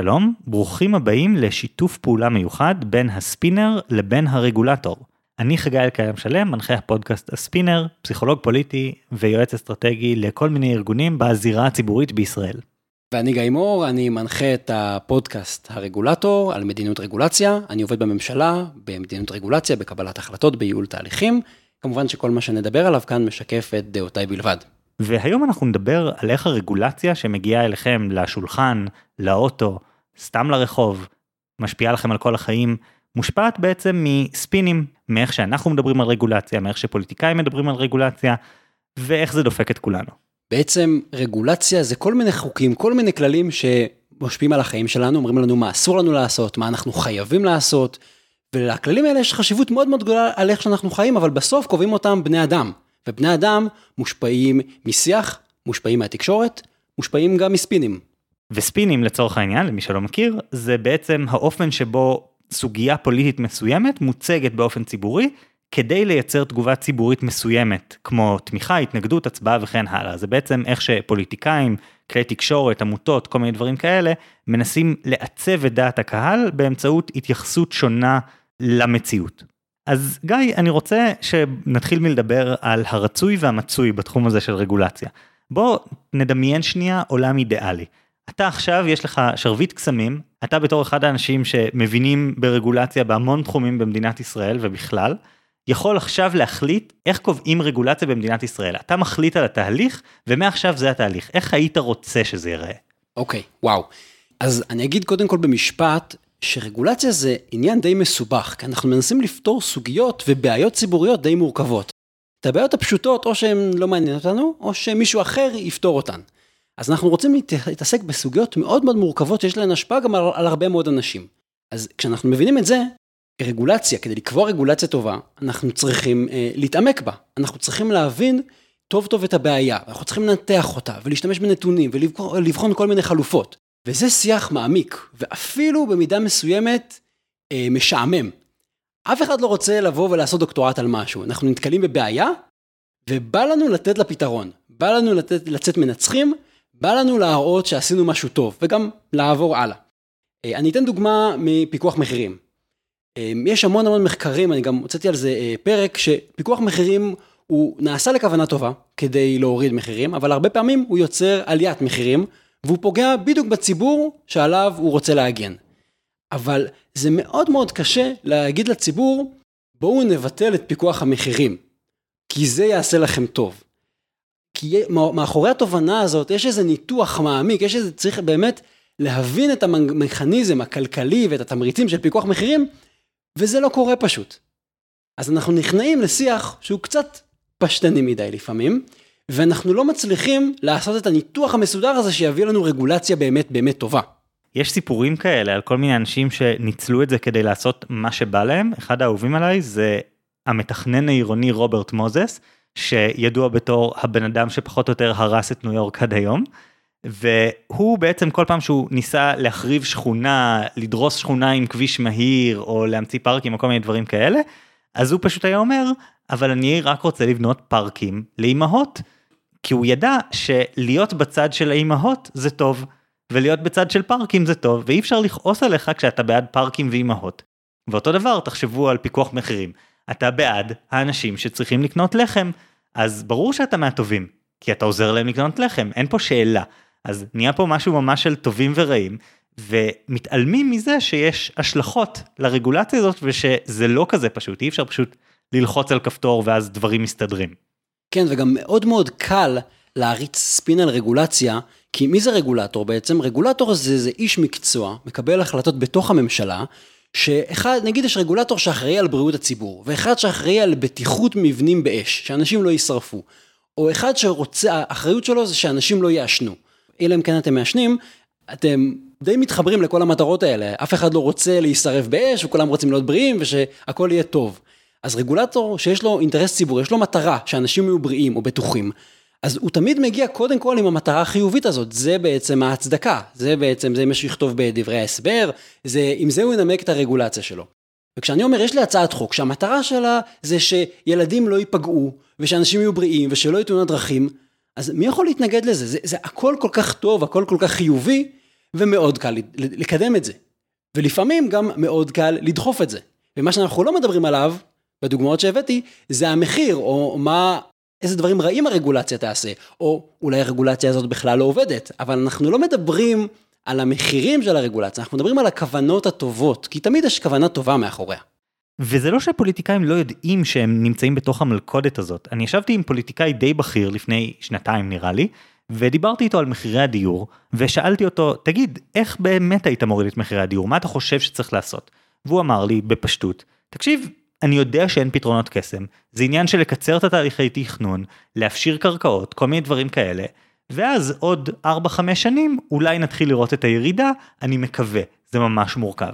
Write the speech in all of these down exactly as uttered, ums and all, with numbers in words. שלום, ברוכים הבאים לשיתוף פעולה מיוחד בין הספינר לבין הרגולטור. אני חגי אלקים-שלם, מנחה הפודקאסט הספינר, פסיכולוג פוליטי ויועץ אסטרטגי לכל מיני ארגונים בזירה הציבורית בישראל. ואני גיא מור, אני מנחה את הפודקאסט הרגולטור על מדיניות רגולציה, אני עובד בממשלה, במדיניות רגולציה, בקבלת החלטות, בייעול תהליכים, כמובן שכל מה שנדבר עליו כאן משקף את דעותיי בלבד. והיום אנחנו נדבר על איך הרגולציה שמגיעה אליכם לשולחן, לאוטו, סתם לרחוב, משפיעה לכם על כל החיים, מושפעת בעצם מספינים, מאיך שאנחנו מדברים על רגולציה, מאיך שפוליטיקאים מדברים על רגולציה, ואיך זה דופק את כולנו. בעצם רגולציה זה כל מיני חוקים, כל מיני כללים שמשפיעים על החיים שלנו, אומרים לנו מה אסור לנו לעשות, מה אנחנו חייבים לעשות, ולכללים האלה יש חשיבות מאוד מאוד גדולה על איך שאנחנו חיים, אבל בסוף קובעים אותם בני אדם. ובני אדם מושפעים משיח, מושפעים מהתקשורת, מושפעים גם מספינים. וספינים לצורך העניין, למי שלא מכיר, זה בעצם האופן שבו סוגיה פוליטית מסוימת מוצגת באופן ציבורי, כדי לייצר תגובה ציבורית מסוימת, כמו תמיכה, התנגדות, הצבעה וכן הלאה. זה בעצם איך שפוליטיקאים, כלי תקשורת, עמותות, כל מיני דברים כאלה, מנסים לעצב את דעת הקהל באמצעות התייחסות שונה למציאות. אז גיא, אני רוצה שנתחיל מלדבר על הרצוי והמצוי בתחום הזה של רגולציה. בוא נדמיין שנייה עולם אידיאלי. אתה עכשיו, יש לך שרביט קסמים, אתה בתור אחד האנשים שמבינים ברגולציה בהמון תחומים במדינת ישראל ובכלל, יכול עכשיו להחליט איך קובעים רגולציה במדינת ישראל. אתה מחליט על התהליך, ומעכשיו זה התהליך. איך היית רוצה שזה ייראה? אוקיי, וואו. אז אני אגיד קודם כל במשפט, שרגולציה זה עניין די מסובך, כי אנחנו מנסים לפתור סוגיות ובעיות ציבוריות די מורכבות. את הבעיות הפשוטות, או שהן לא מעניינות אותנו, או שמישהו אחר יפתור אותן. אז אנחנו רוצים להתעסק בסוגיות מאוד מאוד מורכבות, שיש להן השפעה גם על הרבה מאוד אנשים. אז כשאנחנו מבינים את זה, רגולציה, כדי לקבוע רגולציה טובה, אנחנו צריכים אה, להתעמק בה. אנחנו צריכים להבין טוב טוב את הבעיה, אנחנו צריכים לנתח אותה, ולהשתמש בנתונים, ולבחון כל מיני חלופות. וזה שיח מעמיק, ואפילו במידה מסוימת אה, משעמם. אף אחד לא רוצה לבוא ולעשות דוקטורט על משהו. אנחנו נתקלים בבעיה, ובא לנו לתת לה פתרון. בא לנו לתת, לצאת מנצחים, בא לנו להראות שעשינו משהו טוב, וגם לעבור הלאה. אה, אני אתן דוגמה מפיקוח מחירים. אה, יש המון המון מחקרים, אני גם הוצאתי על זה אה, פרק, שפיקוח מחירים הוא נעשה לכוונה טובה, כדי להוריד מחירים, אבל הרבה פעמים הוא יוצר עליית מחירים, והוא פוגע בדיוק בציבור שעליו הוא רוצה להגן. אבל זה מאוד מאוד קשה להגיד לציבור, בואו נבטל את פיקוח המחירים, כי זה יעשה לכם טוב. כי מאחורי התובנה הזאת יש איזה ניתוח מעמיק, יש איזה צריך באמת להבין את המכניזם הכלכלי ואת התמריצים של פיקוח מחירים, וזה לא קורה פשוט. אז אנחנו נכנעים לשיח שהוא קצת פשטני מדי לפעמים, ואנחנו לא מצליחים לעשות את הניתוח המסודר הזה שיביא לנו רגולציה באמת באמת טובה. יש סיפורים כאלה על כל מיני אנשים שניצלו את זה כדי לעשות מה שבא להם. אחד האהובים עליי זה המתכנן העירוני רוברט מוזס, שידוע בתור הבן אדם שפחות או יותר הרס את ניו יורק עד היום, והוא בעצם כל פעם שהוא ניסה להחריב שכונה, לדרוס שכונה עם כביש מהיר, או להמציא פארקים או כל מיני דברים כאלה, אז הוא פשוט היה אומר, אבל אני רק רוצה לבנות פארקים לאימהות, כי הוא ידע שלהיות בצד של האימהות זה טוב, ולהיות בצד של פארקים זה טוב, ואי אפשר לכעוס עליך כשאתה בעד פארקים ואימהות. ואותו דבר, תחשבו על פיקוח מחירים. אתה בעד האנשים שצריכים לקנות לחם, אז ברור שאתה מהטובים, כי אתה עוזר להם לקנות לחם, אין פה שאלה. אז נהיה פה משהו ממש של טובים ורעים, ומתעלמים מזה שיש השלכות לרגולציה הזאת, ושזה לא כזה פשוט, אי אפשר פשוט ללחוץ על כפתור ואז דברים מסתדרים. כן, וגם מאוד מאוד קל להריץ ספין על רגולציה, כי מי זה רגולטור בעצם? רגולטור זה, זה איש מקצוע, מקבל החלטות בתוך הממשלה, שאחד, נגיד יש רגולטור שאחראי על בריאות הציבור, ואחד שאחראי על בטיחות מבנים באש, שאנשים לא יישרפו, או אחד שרוצה, האחריות שלו זה שאנשים לא יעשנו. אלא אם כן אתם מעשנים, אתם די מתחברים לכל המטרות האלה, אף אחד לא רוצה להישרף באש, וכולם רוצים להיות בריאים, ושהכל יהיה טוב. אז רגולטור שיש לו אינטרס ציבור, יש לו מטרה שאנשים יהיו בריאים או בטוחים, אז הוא תמיד מגיע קודם כל עם המטרה החיובית הזאת, זה בעצם ההצדקה, זה בעצם, זה מה שיכתוב בדברי ההסבר, זה, עם זה הוא ינמק את הרגולציה שלו. וכשאני אומר, יש לי הצעת חוק, שהמטרה שלה זה שילדים לא ייפגעו, ושאנשים יהיו בריאים, ושלא יתאונות דרכים, אז מי יכול להתנגד לזה? זה, זה הכל כל כך טוב, הכל כל כך חיובי, ומאוד קל לקדם את זה. ולפעמים גם מאוד קל לדחוף את זה. ומה שאנחנו לא מדברים עליו, בדוגמאות שהבאתי, זה המחיר, או מה, איזה דברים רעים הרגולציה תעשה, או אולי הרגולציה הזאת בכלל לא עובדת, אבל אנחנו לא מדברים על המחירים של הרגולציה, אנחנו מדברים על הכוונות הטובות, כי תמיד יש כוונה טובה מאחוריה. וזה לא שפוליטיקאים לא יודעים שהם נמצאים בתוך המלכודת הזאת. אני ישבתי עם פוליטיקאי די בכיר לפני שנתיים נראה לי, ודיברתי איתו על מחירי הדיור, ושאלתי אותו, תגיד, איך באמת היית מוריד את מחירי הדיור? מה אתה חושב שצריך לעשות? והוא אמר לי בפשטות, תקשיב, אני יודע שאין פתרונות קסם, זה עניין של לקצר את התהליכי תכנון, להפשיר קרקעות, כל מיני דברים כאלה, ואז עוד ארבע חמש שנים אולי נתחיל לראות את הירידה, אני מקווה, זה ממש מורכב.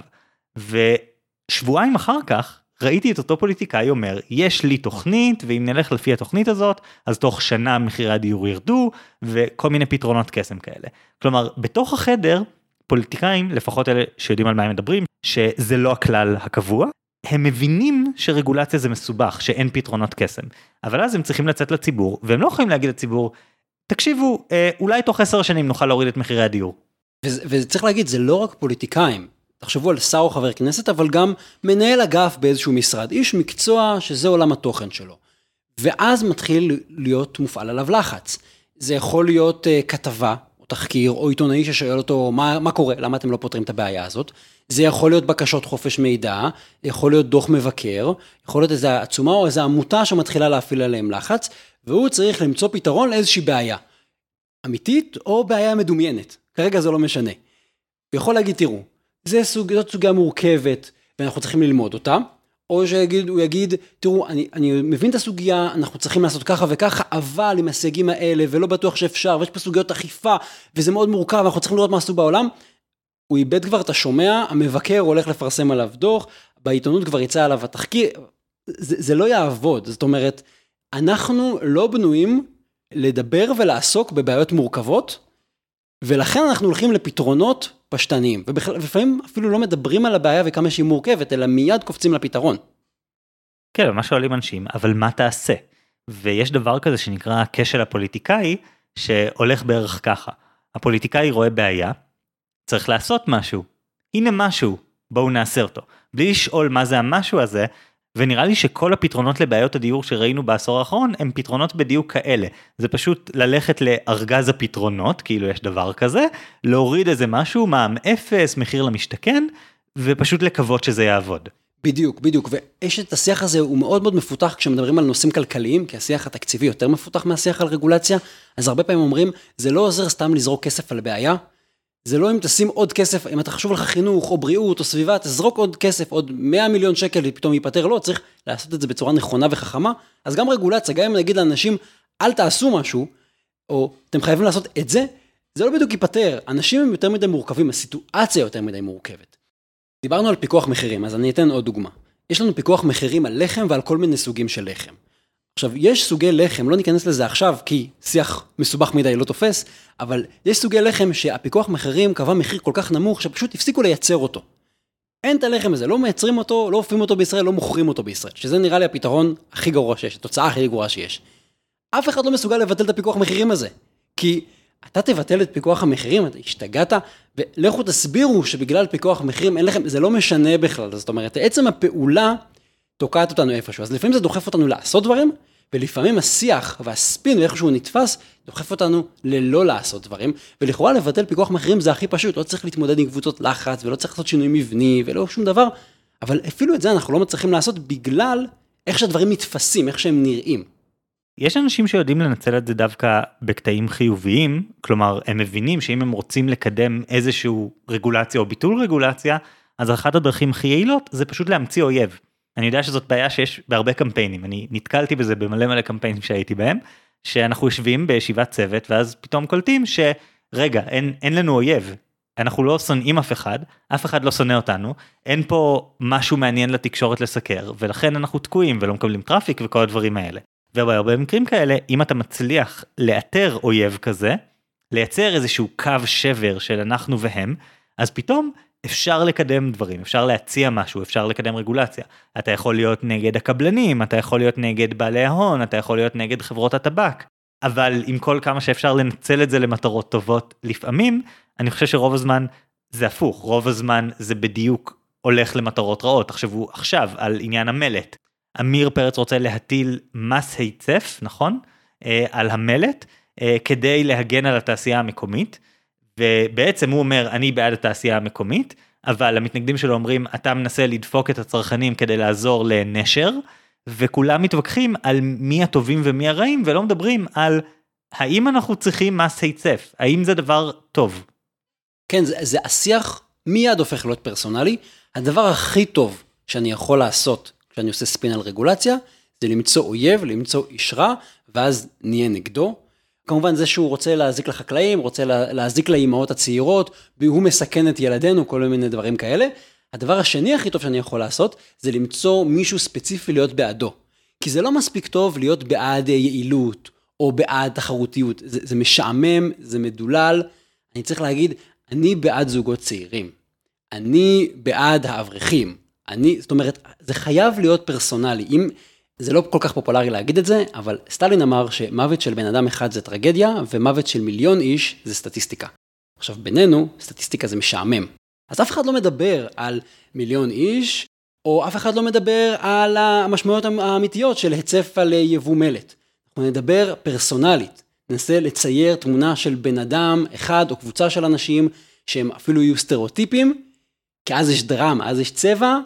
ושבועיים אחר כך, ראיתי את אותו פוליטיקאי אומר, יש לי תוכנית, ואם נלך לפי התוכנית הזאת, אז תוך שנה מחירי הדיור ירדו, וכל מיני פתרונות קסם כאלה. כלומר, בתוך החדר, פוליטיקאים, לפחות אלה שיודעים על מה הם מדברים, שזה לא הכלל הקבוע, הם מבינים שרגולציה זה מסובך, שאין פתרונות קסם. אבל אז הם צריכים לצאת לציבור, והם לא יכולים להגיד לציבור, תקשיבו, אולי תוך עשר שנים נוכל להוריד את מחירי הדיור. וצריך להגיד, זה לא רק פוליטיקאים. תחשבו על שר או חבר כנסת, אבל גם מנהל אגף באיזשהו משרד, איש מקצוע שזה עולם התוכן שלו. ואז מתחיל להיות מופעל עליו לחץ. זה יכול להיות כתבה, או תחקיר, או עיתונאי ששואל אותו, מה, מה קורה? למה אתם לא פותרים את הבעיה הזאת? זה יכול להיות בקשות חופש מידע, יכול להיות דוח מבקר, יכול להיות איזו עצומה או איזו עמותה שמתחילה להפעיל עליהם לחץ, והוא צריך למצוא פתרון לאיזושהי בעיה, אמיתית או בעיה מדומיינת. כרגע זה לא משנה. הוא יכול להגיד, תראו, זה סוג, זאת סוגיה מורכבת, ואנחנו צריכים ללמוד אותה, או שיגיד, הוא יגיד, תראו, אני, אני מבין את הסוגיה, אנחנו צריכים לעשות ככה וככה, אבל עם הסייגים האלה, ולא בטוח שאפשר, ויש פה סוגיות אכיפה, וזה מאוד מורכב, ואנחנו צריכים לראות מה עשו בעולם, הוא איבד כבר את השומע, המבקר הולך לפרסם עליו דוח, בעיתונות כבר יצא עליו התחקיר, זה, זה לא יעבוד, זאת אומרת, אנחנו לא בנויים לדבר ולעסוק בבעיות מורכבות, ולכן אנחנו הולכים לפתרונות פשטניים, ולפעמים אפילו לא מדברים על הבעיה וכמה שהיא מורכבת, אלא מיד קופצים לפתרון. כן, מה שואלים אנשים, אבל מה תעשה? ויש דבר כזה שנקרא הכשל הפוליטיקאי, שהולך בערך ככה. הפוליטיקאי רואה בעיה, צריך לעשות משהו. הנה משהו, בואו נעשה אותו. בלי לשאול מה זה המשהו הזה, ונראה לי שכל הפתרונות לבעיות הדיור שראינו בעשור האחרון, הם פתרונות בדיוק כאלה. זה פשוט ללכת לארגז הפתרונות, כאילו יש דבר כזה, להוריד איזה משהו, מע"מ אפס, מחיר למשתכן, ופשוט לקוות שזה יעבוד. בדיוק, בדיוק, ויש את השיח הזה, הוא מאוד מאוד מפותח כשמדברים על נושאים כלכליים, כי השיח התקציבי יותר מפותח מהשיח על רגולציה, אז הרבה פעמים אומרים, זה לא עוזר סתם לזרוק כסף על בעיה, זה לא אם תשים עוד כסף, אם אתה חשוב לך חינוך או בריאות או סביבה, תזרוק עוד כסף, עוד מאה מיליון שקל, פתאום ייפטר, לא, צריך לעשות את זה בצורה נכונה וחכמה, אז גם רגולציה, גם אם נגיד לאנשים, אל תעשו משהו, או אתם חייבים לעשות את זה, זה לא בדיוק ייפטר, אנשים הם יותר מדי מורכבים, הסיטואציה יותר מדי מורכבת. דיברנו על פיקוח מחירים, אז אני אתן עוד דוגמה. יש לנו פיקוח מחירים על לחם ועל כל מיני סוגים של לחם. עכשיו, יש סוגי לחם, לא ניכנס לזה עכשיו, כי שיח מסובך מדי לא תופס, אבל יש סוגי לחם שהפיקוח מחירים קבע מחיר כל כך נמוך, שפשוט הפסיקו לייצר אותו. אין את הלחם הזה, לא מייצרים אותו, לא הופכים אותו בישראל, לא מוכרים אותו בישראל, שזה נראה לי הפתרון הכי גרוע שיש, התוצאה הכי גרוע שיש. אף אחד לא מסוגל לבטל את הפיקוח מחירים הזה, כי אתה תבטל את פיקוח המחירים, אתה השתגעת, ולכו תסבירו שבגלל פיקוח מחירים אין לכם, זה לא משנה בכלל, זאת אומרת, עצם הפעולה תוקעת אותנו איפשהו, אז לפעמים זה דוחף אותנו לעשות דברים, ולפעמים השיח והספין ואיכשהו נתפס, דוחף אותנו ללא לעשות דברים, ולכאורה לבטל פיקוח מחירים זה הכי פשוט, לא צריך להתמודד עם קבוצות לחץ, ולא צריך לעשות שינוי מבני, ולא שום דבר, אבל אפילו את זה אנחנו לא מצליחים לעשות, בגלל איך שהדברים נתפסים, איך שהם נראים. יש אנשים שיודעים לנצל את זה דווקא בקטעים חיוביים, כלומר, הם מבינים שאם הם רוצים לקדם איזשהו רגולציה או ביטול רגולציה, אז אחת הדרכים הכי יעילות זה פשוט להמציא אויב. אני יודע שזאת בעיה שיש בהרבה קמפיינים, אני נתקלתי בזה במלא מלא קמפיינים שהייתי בהם, שאנחנו יושבים בישיבת צוות, ואז פתאום קולטים שרגע, אין, אין לנו אויב, אנחנו לא שונאים אף אחד, אף אחד לא שונא אותנו, אין פה משהו מעניין לתקשורת לסקר, ולכן אנחנו תקועים ולא מקבלים טראפיק וכל הדברים האלה. ובהרבה מקרים כאלה, אם אתה מצליח לאתר אויב כזה, לייצר איזשהו קו שבר של אנחנו והם, אז פתאום אפשר לקדם דברים, אפשר להציע משהו, אפשר לקדם רגולציה. אתה יכול להיות נגד הקבלנים, אתה יכול להיות נגד בעלי ההון, אתה יכול להיות נגד חברות הטבק, אבל עם כל כמה שאפשר לנצל את זה למטרות טובות, לפעמים, אני חושב שרוב הזמן זה הפוך, רוב הזמן זה בדיוק הולך למטרות רעות. תחשבו עכשיו על עניין המלט. אמיר פרץ רוצה להטיל מס היצף, נכון? על המלט, כדי להגן על התעשייה המקומית, ובעצם הוא אומר, אני בעד התעשייה המקומית, אבל המתנגדים שלו אומרים, אתה מנסה לדפוק את הצרכנים כדי לעזור לנשר, וכולם מתווכחים על מי הטובים ומי הרעים, ולא מדברים על האם אנחנו צריכים מס היצף, האם זה דבר טוב. כן, זה, זה השיח מיד הופך להיות פרסונלי. הדבר הכי טוב שאני יכול לעשות, כשאני עושה ספין על רגולציה, זה למצוא אויב, למצוא איש רע, ואז נהיה נגדו. כמובן זה שהוא רוצה להזיק לחקלאים, רוצה להזיק לאימהות הצעירות, והוא מסכן את ילדינו, כל מיני דברים כאלה. הדבר השני הכי טוב שאני יכול לעשות, זה למצוא מישהו ספציפי להיות בעדו. כי זה לא מספיק טוב להיות בעד יעילות, או בעד תחרותיות. זה, זה משעמם, זה מדולל. אני צריך להגיד, אני בעד זוגות צעירים. אני בעד האברכים. אני, זאת אומרת, זה חייב להיות פרסונלי. אם, זה לא כל כך פופולרי להגיד את זה, אבל סטלין אמר שמוות של בן אדם אחד זה טרגדיה, ומוות של מיליון איש זה סטטיסטיקה. עכשיו, בינינו, סטטיסטיקה זה משעמם. אז אף אחד לא מדבר על מיליון איש, או אף אחד לא מדבר על המשמעויות האמיתיות של היצף על יבוא מלט. אנחנו נדבר פרסונלית, ננסה לצייר תמונה של בן אדם, אחד או קבוצה של אנשים, שהם אפילו יהיו סטריאוטיפים, כי אז יש דרמה, אז יש צבע,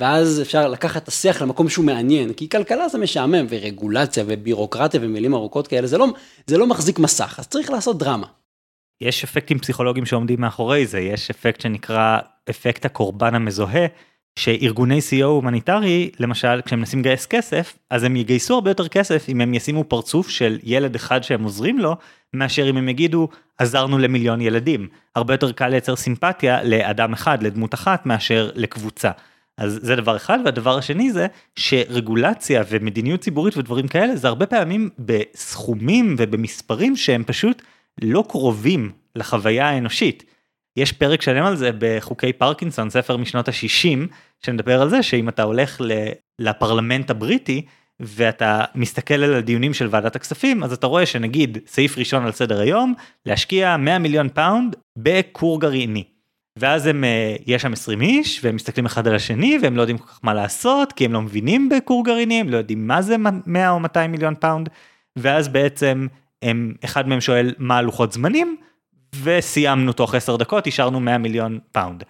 ואז אפשר לקחת את השיח למקום שהוא מעניין, כי כלכלה זה משעמם, ורגולציה ובירוקרטיה ומילים ארוכות כאלה, זה לא, זה לא מחזיק מסך, אז צריך לעשות דרמה. יש אפקטים פסיכולוגיים שעומדים מאחורי זה, יש אפקט שנקרא אפקט הקורבן המזוהה, שארגוני סיוע הומניטרי, למשל, כשהם מנסים לגייס כסף, אז הם יגייסו הרבה יותר כסף אם הם ישימו פרצוף של ילד אחד שהם עוזרים לו, מאשר אם הם יגידו, עזרנו למיליון ילדים. הרבה יותר קל לייצר סימפתיה לאדם אחד, לדמות אחת, מאשר לקבוצה. אז זה דבר אחד, והדבר השני זה שרגולציה ומדיניות ציבורית ודברים כאלה, זה הרבה פעמים בסכומים ובמספרים שהם פשוט לא קרובים לחוויה האנושית. יש פרק שלם על זה בחוקי פרקינסון, ספר משנות ה-שישים, שמדבר על זה שאם אתה הולך לפרלמנט הבריטי, ואתה מסתכל על הדיונים של ועדת הכספים, אז אתה רואה שנגיד סעיף ראשון על סדר היום, להשקיע מאה מיליון פאונד בכור גרעיני. ואז הם, יש שם עשרים איש, והם מסתכלים אחד על השני, והם לא יודעים כל כך מה לעשות, כי הם לא מבינים בכור גרעיני, הם לא יודעים מה זה מאה או מאתיים מיליון פאונד, ואז בעצם הם, אחד מהם שואל מה לוחות זמנים, וסיימנו תוך עשר דקות, השארנו מאה מיליון פאונד.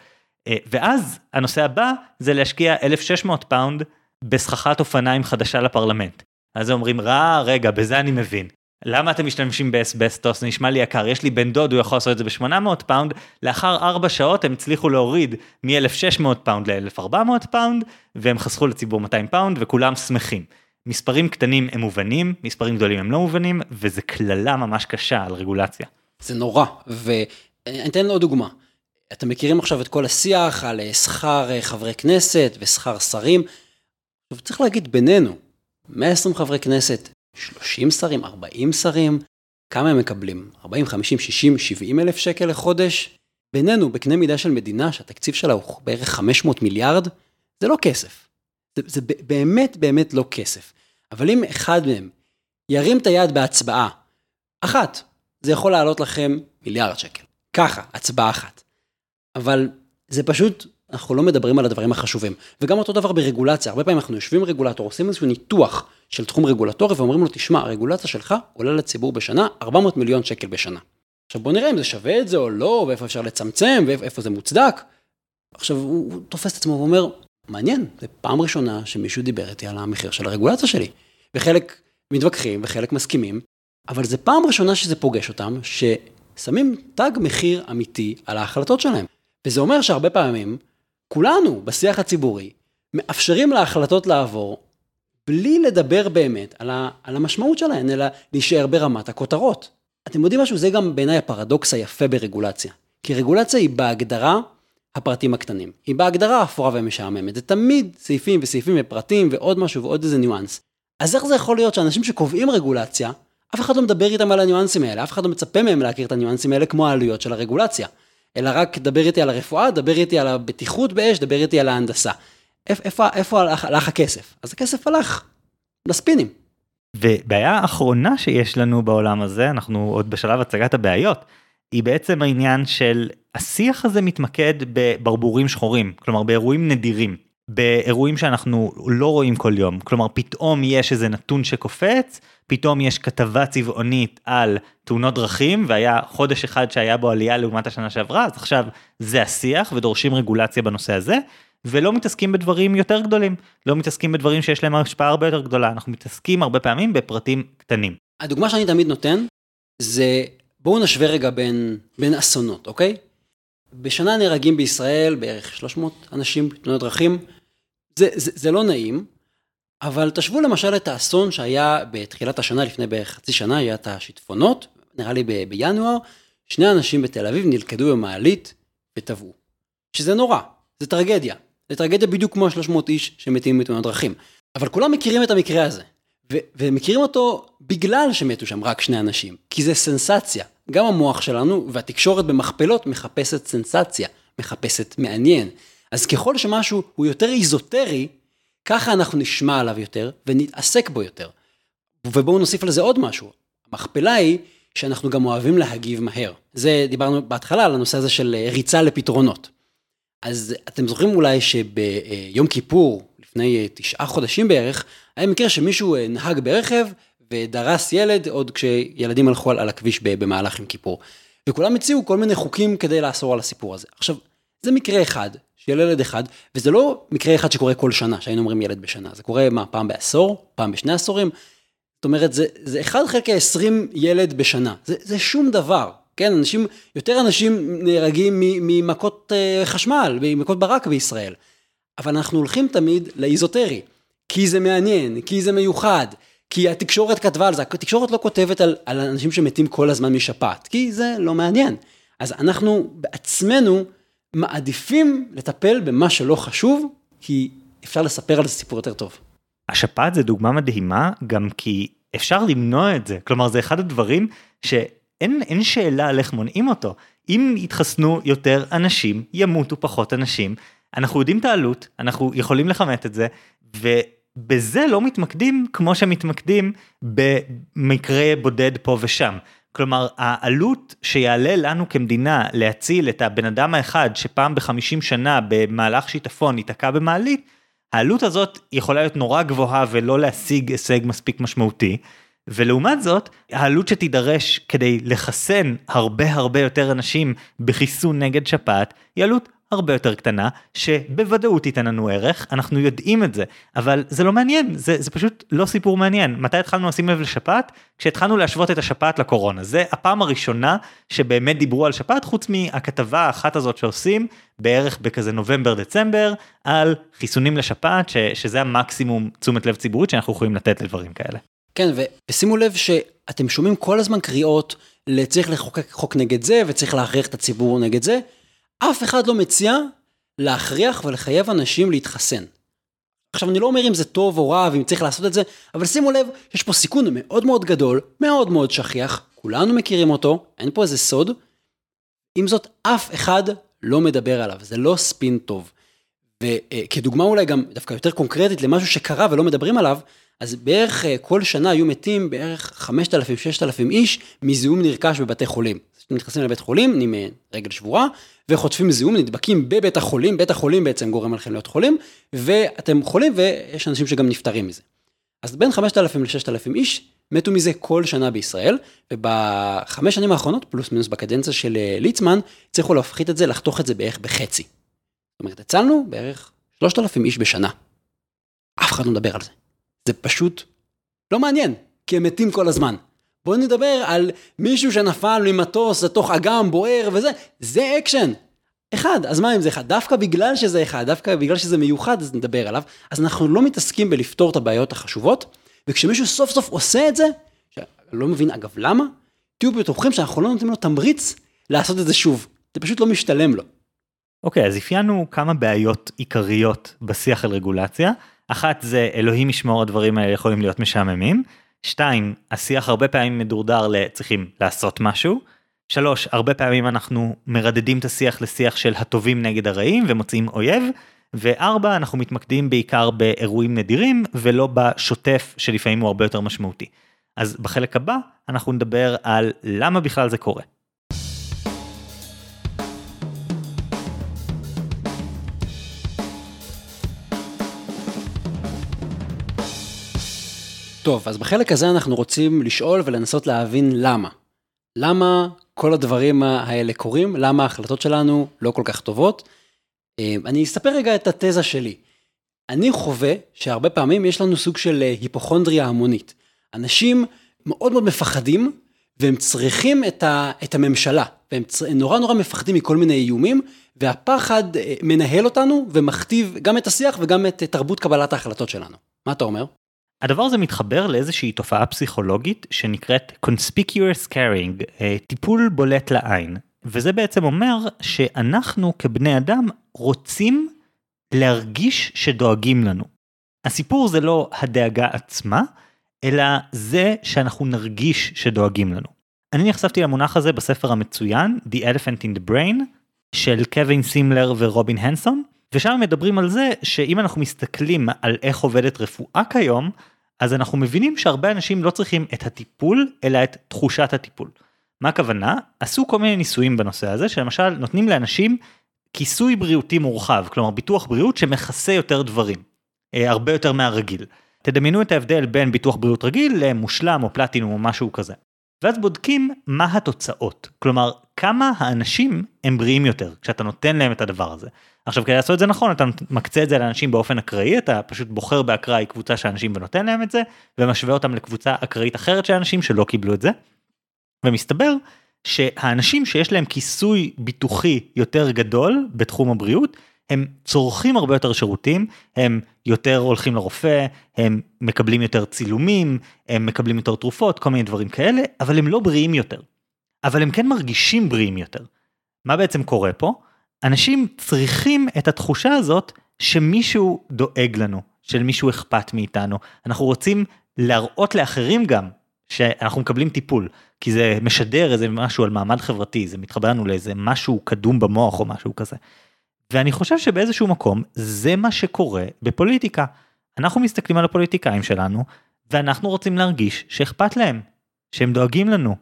ואז הנושא הבא זה להשקיע אלף ושש מאות פאונד בסככת אופניים חדשה לפרלמנט. אז אומרים, רע, רגע, בזה אני מבין. למה אתם משתמשים באסבסטוס? נשמע לי יקר, יש לי בן דוד, הוא יכול לעשות את זה ב-שמונה מאות פאונד, לאחר ארבע שעות הם הצליחו להוריד מ-אלף ושש מאות פאונד ל-אלף וארבע מאות פאונד, והם חסכו לציבור מאתיים פאונד, וכולם שמחים. מספרים קטנים הם מובנים, מספרים גדולים הם לא מובנים, וזה כללה ממש קשה על רגולציה. זה נורא, ואני אתן עוד דוגמה. אתם מכירים עכשיו את כל השיח על שכר חברי כנסת ושכר שרים, וצריך להגיד בינינו, מאה ועשרים חברי כנסת, שלושים שרים, ארבעים שרים, כמה הם מקבלים? ארבעים, חמישים, שישים, שבעים אלף שקל לחודש? בינינו, בקנה מידה של מדינה, שהתקציב שלה הוא בערך חמש מאות מיליארד, זה לא כסף. זה, זה באמת, באמת לא כסף. אבל אם אחד מהם ירים את היד בהצבעה, אחת, זה יכול לעלות לכם מיליארד שקל. ככה, הצבעה אחת. אבל זה פשוט, אנחנו לא מדברים על הדברים החשובים. וגם אותו דבר ברגולציה. הרבה פעמים אנחנו יושבים רגולטור, עושים איזשהו ניתוח של תחום רגולטורי, ואומרים לו, תשמע, הרגולציה שלך עולה לציבור בשנה, ארבע מאות מיליון שקל בשנה. עכשיו בוא נראה אם זה שווה את זה או לא, ואיפה אפשר לצמצם, ואיפה זה מוצדק. עכשיו הוא, הוא תופס את עצמו ואומר, מעניין, זה פעם ראשונה שמישהו דיבר איתי על המחיר של הרגולציה שלי. וחלק מתווכחים, וחלק מסכימים, אבל זה פעם ראשונה שזה פוגש אותם, ששמים תג מחיר אמיתי על ההחלטות שלהם. וזה אומר שהרבה פעמים, כולנו בשיח הציבורי, מאפשרים להחלטות לעבור, בלי לדבר באמת על, ה, על המשמעות שלהן, אלא להישאר ברמת הכותרות. אתם יודעים משהו, זה גם בעיניי הפרדוקס היפה ברגולציה. כי רגולציה היא בהגדרה הפרטים הקטנים. היא בהגדרה אפורה ומשעממת. זה תמיד סעיפים וסעיפים ופרטים, ועוד משהו ועוד איזה ניואנס. אז איך זה יכול להיות שאנשים שקובעים רגולציה, אף אחד לא מדבר איתם על הניואנסים האלה, אף אחד לא מצפה מהם להכיר את הניואנסים האלה כמו העלויות של הרגולציה, אלא רק דבר איתי על הרפואה, דבר איתי על הבטיחות באש, דבר איתי על ההנדסה. איפה, איפה הלך הכסף? אז הכסף הלך לספינים. ובעיה האחרונה שיש לנו בעולם הזה, אנחנו עוד בשלב הצגת הבעיות, היא בעצם העניין של השיח הזה מתמקד בברבורים שחורים, כלומר באירועים נדירים, באירועים שאנחנו לא רואים כל יום, כלומר פתאום יש איזה נתון שקופץ, פתאום יש כתבה צבעונית על תאונות דרכים, והיה חודש אחד שהיה בו עלייה לעומת השנה שעברה, אז עכשיו זה השיח ודורשים רגולציה בנושא הזה, ולא מתעסקים בדברים יותר גדולים, לא מתעסקים בדברים שיש להם השפעה הרבה יותר גדולה, אנחנו מתעסקים הרבה פעמים בפרטים קטנים. הדוגמה שאני תמיד נותן, זה בואו נשווה רגע בין, בין אסונות, אוקיי? בשנה נהרגים בישראל בערך שלוש מאות אנשים בתאונות דרכים, זה, זה, זה לא נעים, אבל תשבו למשל את האסון שהיה בתחילת השנה, לפני בערך חצי שנה, היה את השיטפונות, נראה לי ב- בינואר, שני אנשים בתל אביב נלכדו במעלית וטבעו, שזה נורא, זה טרגדיה, זה טרגדיה בדיוק כמו שלוש מאות איש שמתים בתאונות דרכים, אבל כולם מכירים את המקרה הזה, ו- ומכירים אותו בגלל שמתו שם רק שני אנשים, כי זה סנסציה. גם המוח שלנו והתקשורת במכפלות מחפשת סנסציה, מחפשת מעניין. אז ככל שמשהו הוא יותר איזוטרי, ככה אנחנו נשמע עליו יותר ונתעסק בו יותר. ובואו נוסיף לזה עוד משהו. המכפלה היא שאנחנו גם אוהבים להגיב מהר. זה דיברנו בהתחלה על הנושא הזה של ריצה לפתרונות. אז אתם זוכרים אולי שביום כיפור, לפני תשעה חודשים בערך, היה מקרה שמישהו נהג ברכב, ודרס ילד עוד כשילדים הלכו על הכביש במהלך עם כיפור. וכולם הציעו כל מיני חוקים כדי לאסור על הסיפור הזה. עכשיו, זה מקרה אחד, של ילד אחד, וזה לא מקרה אחד שקורה כל שנה, שהיינו אומרים ילד בשנה. זה קורה מה, פעם בעשור, פעם בשני עשורים. זאת אומרת, זה, זה אחד חלקי עשרים ילד בשנה. זה, זה שום דבר. כן, אנשים, יותר אנשים נהרגים ממכות חשמל, ממכות ברק בישראל. אבל אנחנו הולכים תמיד לאיזוטרי. כי זה מעניין, כי זה מיוחד. כי התקשורת כתבה על זה, התקשורת לא כותבת על, על אנשים שמתים כל הזמן משפעת, כי זה לא מעניין. אז אנחנו בעצמנו מעדיפים לטפל במה שלא חשוב, כי אפשר לספר על זה סיפור יותר טוב. השפעת זה דוגמה מדהימה, גם כי אפשר למנוע את זה, כלומר זה אחד הדברים שאין אין שאלה על איך מונעים אותו. אם יתחסנו יותר אנשים, ימותו פחות אנשים, אנחנו יודעים את העלות, אנחנו יכולים לחמת את זה, ו... בזה לא מתמקדים כמו שמתמקדים במקרה בודד פה ושם. כלומר, העלות שיעלה לנו כמדינה להציל את הבן אדם האחד שפעם בחמישים שנה במהלך שיטפון התעקה במעלית, העלות הזאת יכולה להיות נורא גבוהה ולא להשיג הישג מספיק משמעותי. ולעומת זאת, העלות שתידרש כדי לחסן הרבה הרבה יותר אנשים בחיסון נגד שפעת, היא עלות הרבה יותר קטנה, שבוודאות תיתן לנו ערך, אנחנו יודעים את זה, אבל זה לא מעניין, זה, זה פשוט לא סיפור מעניין. מתי התחלנו לשים לב לשפעת? כשהתחלנו להשוות את השפעת לקורונה, זה הפעם הראשונה שבאמת דיברו על שפעת, חוץ מהכתבה האחת הזאת שעושים, בערך בכזה נובמבר-דצמבר, על חיסונים לשפעת, ש, שזה המקסימום תשומת לב ציבורית, שאנחנו יכולים לתת לדברים כאלה. כן, ושימו לב שאתם שומעים כל הזמן קריאות, לצריך לחוקק חוק נגד זה, וצריך להכריח את הציבור נגד זה, אף אחד לא מציע להכריח ולחייב אנשים להתחסן. עכשיו, אני לא אומר אם זה טוב או רע, ואם צריך לעשות את זה, אבל שימו לב, יש פה סיכון מאוד מאוד גדול, מאוד מאוד שכיח, כולנו מכירים אותו, אין פה איזה סוד, עם זאת, אף אחד לא מדבר עליו, זה לא ספין טוב. וכדוגמה אולי גם דווקא יותר קונקרטית למשהו שקרה ולא מדברים עליו, אז בערך כל שנה היו מתים בערך חמשת אלפים עד ששת אלפים איש מזיהום נרכש בבתי חולים. נכנסים לבית חולים, נימה רגל שבורה, וחוטפים זיהום, נדבקים בבית החולים, בית החולים בעצם גורם עליכם להיות חולים, ואתם חולים ויש אנשים שגם נפטרים מזה. אז בין חמשת אלפים עד ששת אלפים איש מתו מזה כל שנה בישראל, ובחמש שנים האחרונות, פלוס מינוס בקדנציה של ליצמן, צריכו להפחית את זה, לחתוך את זה בערך בחצי. זאת אומרת, הצלנו בערך שלושת אלפים איש בשנה. אף אחד לא מדבר על זה. זה פשוט לא מעניין, כי הם מתים כל הזמן. בואו נדבר על מישהו שנפל ממטוס לתוך אגם בוער וזה, זה אקשן. אחד, אז מה אם זה אחד? דווקא בגלל שזה אחד, דווקא בגלל שזה מיוחד, אז נדבר עליו. אז אנחנו לא מתעסקים בלפתור את הבעיות החשובות, וכשמישהו סוף סוף עושה את זה, שאני לא מבין אגב למה, תהיו בטוחים שאנחנו לא נותנים לו תמריץ לעשות את זה שוב. זה פשוט לא משתלם לו. אוקיי, אז אפיינו כמה בעיות עיקריות בשיח על רגולציה. אחת זה, אלוהים ישמור, הדברים האלה יכולים להיות משעממים. שתיים, השיח הרבה פעמים מדורדר לצריכים לעשות משהו. שלוש, הרבה פעמים אנחנו מרדדים את השיח לשיח של הטובים נגד הרעים ומוצאים אויב. וארבע, אנחנו מתמקדים בעיקר באירועים נדירים, ולא בשוטף שלפעמים הוא הרבה יותר משמעותי. אז בחלק הבא אנחנו נדבר על למה בכלל זה קורה. טוב, אז בחלק הזה אנחנו רוצים לשאול ולנסות להבין למה. למה כל הדברים האלה קורים? למה ההחלטות שלנו לא כל כך טובות? אני אספר רגע את התזה שלי. אני חווה שהרבה פעמים יש לנו סוג של היפוכונדריה המונית. אנשים מאוד מאוד מפחדים, והם צריכים את, ה, את הממשלה, והם צר, נורא נורא מפחדים מכל מיני איומים, והפחד מנהל אותנו ומכתיב גם את השיח וגם את תרבות קבלת ההחלטות שלנו. מה אתה אומר? הדבר הזה מתחבר לאיזושהי תופעה פסיכולוגית שנקראת conspicuous carrying, טיפול בולט לעין. וזה בעצם אומר שאנחנו כבני אדם רוצים להרגיש שדואגים לנו. הסיפור זה לא הדאגה עצמה, אלא זה שאנחנו נרגיש שדואגים לנו. אני נחשפתי למונח הזה בספר המצוין, The Elephant in the Brain, של קווין סימלר ורובין הנסון, ושם מדברים על זה שאם אנחנו מסתכלים על איך עובדת רפואה כיום, אז אנחנו מבינים שהרבה אנשים לא צריכים את הטיפול, אלא את תחושת הטיפול. מה הכוונה? עשו כל מיני ניסויים בנושא הזה, שלמשל נותנים לאנשים כיסוי בריאותי מורחב, כלומר ביטוח בריאות שמכסה יותר דברים, הרבה יותר מהרגיל. תדמיינו את ההבדל בין ביטוח בריאות רגיל למושלם או פלטינום או משהו כזה. ואז בודקים מה התוצאות, כלומר כמה האנשים הם בריאים יותר, כשאתה נותן להם את הדבר הזה. עכשיו, כדי לעשות את זה נכון, אתה מקצה את זה לאנשים באופן אקראי, אתה פשוט בוחר באקראי קבוצה של אנשים ונותן להם את זה, ומשווה אותם לקבוצה אקראית אחרת של אנשים שלא קיבלו את זה. ומסתבר שהאנשים שיש להם כיסוי ביטוחי יותר גדול בתחום הבריאות, הם צורכים הרבה יותר שירותים, הם יותר הולכים לרופא, הם מקבלים יותר צילומים, הם מקבלים יותר תרופות, כל מיני דברים כאלה, אבל הם לא בריאים יותר. אבל הם כן מרגישים בריאים יותר. מה בעצם קורה פה? אנשים צריכים את התחושה הזאת שמישהו דואג לנו, של מישהו אכפת מאיתנו. אנחנו רוצים להראות לאחרים גם שאנחנו מקבלים טיפול, כי זה משדר איזה משהו על מעמד חברתי, זה מתחבר לנו לאיזה משהו קדום במוח או משהו כזה. ואני חושב שבאיזשהו מקום זה מה שקורה בפוליטיקה. אנחנו מסתכלים על הפוליטיקאים שלנו, ואנחנו רוצים להרגיש שאכפת להם, שהם דואגים לנו.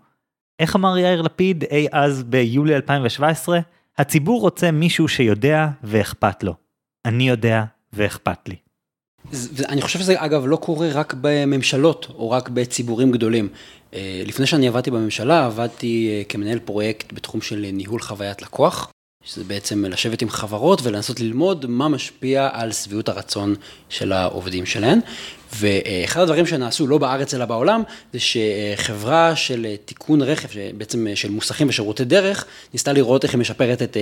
איך אמר יאיר לפיד אי אז ביולי אלפיים שבע עשרה? הציבור רוצה מישהו שיודע ואכפת לו. אני יודע ואכפת לי. אני חושב שזה אגב לא קורה רק בממשלות או רק בציבורים גדולים. לפני שאני עבדתי בממשלה, עבדתי כמנהל פרויקט בתחום של ניהול חוויית לקוח, שזה בעצם לשבת עם חברות ולנסות ללמוד מה משפיע על סביעות הרצון של העובדים שלהן. ואחד הדברים שנעשו לא בארץ אלא בעולם, זה שחברה של תיקון רכב, בעצם של מוסכים ושירותי דרך, ניסתה לראות איך היא משפרת את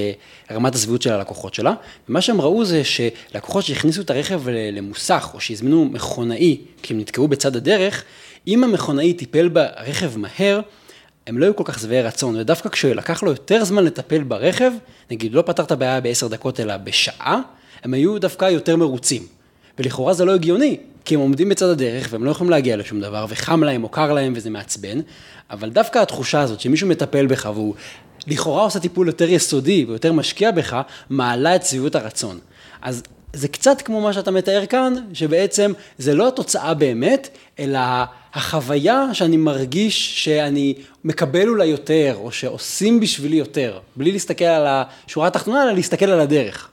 רמת הסביעות של הלקוחות שלה. ומה שהם ראו זה שלקוחות שהכניסו את הרכב למוסך, או שהזמינו מכונאי, כי הם נתקעו בצד הדרך, אם המכונאי טיפל ברכב מהר, הם לא היו כל כך זווי רצון, ודווקא כשלקח לו יותר זמן לטפל ברכב, נגיד לא פתרת בעיה בעשר דקות אלא בשעה, הם היו דווקא יותר מרוצים. ולכאורה זה לא הגיוני, כי הם עומדים בצד הדרך והם לא יכולים להגיע לשום דבר, וחם להם או קר להם וזה מעצבן, אבל דווקא התחושה הזאת שמישהו מטפל בך, והוא לכאורה עושה טיפול יותר יסודי ויותר משקיע בך, מעלה את סביבות הרצון. אז זה קצת כמו מה שאתה מתאר כאן, שבעצם זה לא התוצאה באמת, אלא החוויה שאני מרגיש שאני מקבל אולי יותר, או שעושים בשבילי יותר, בלי להסתכל על השורה התחתונה, אלא להסתכל על הדרך.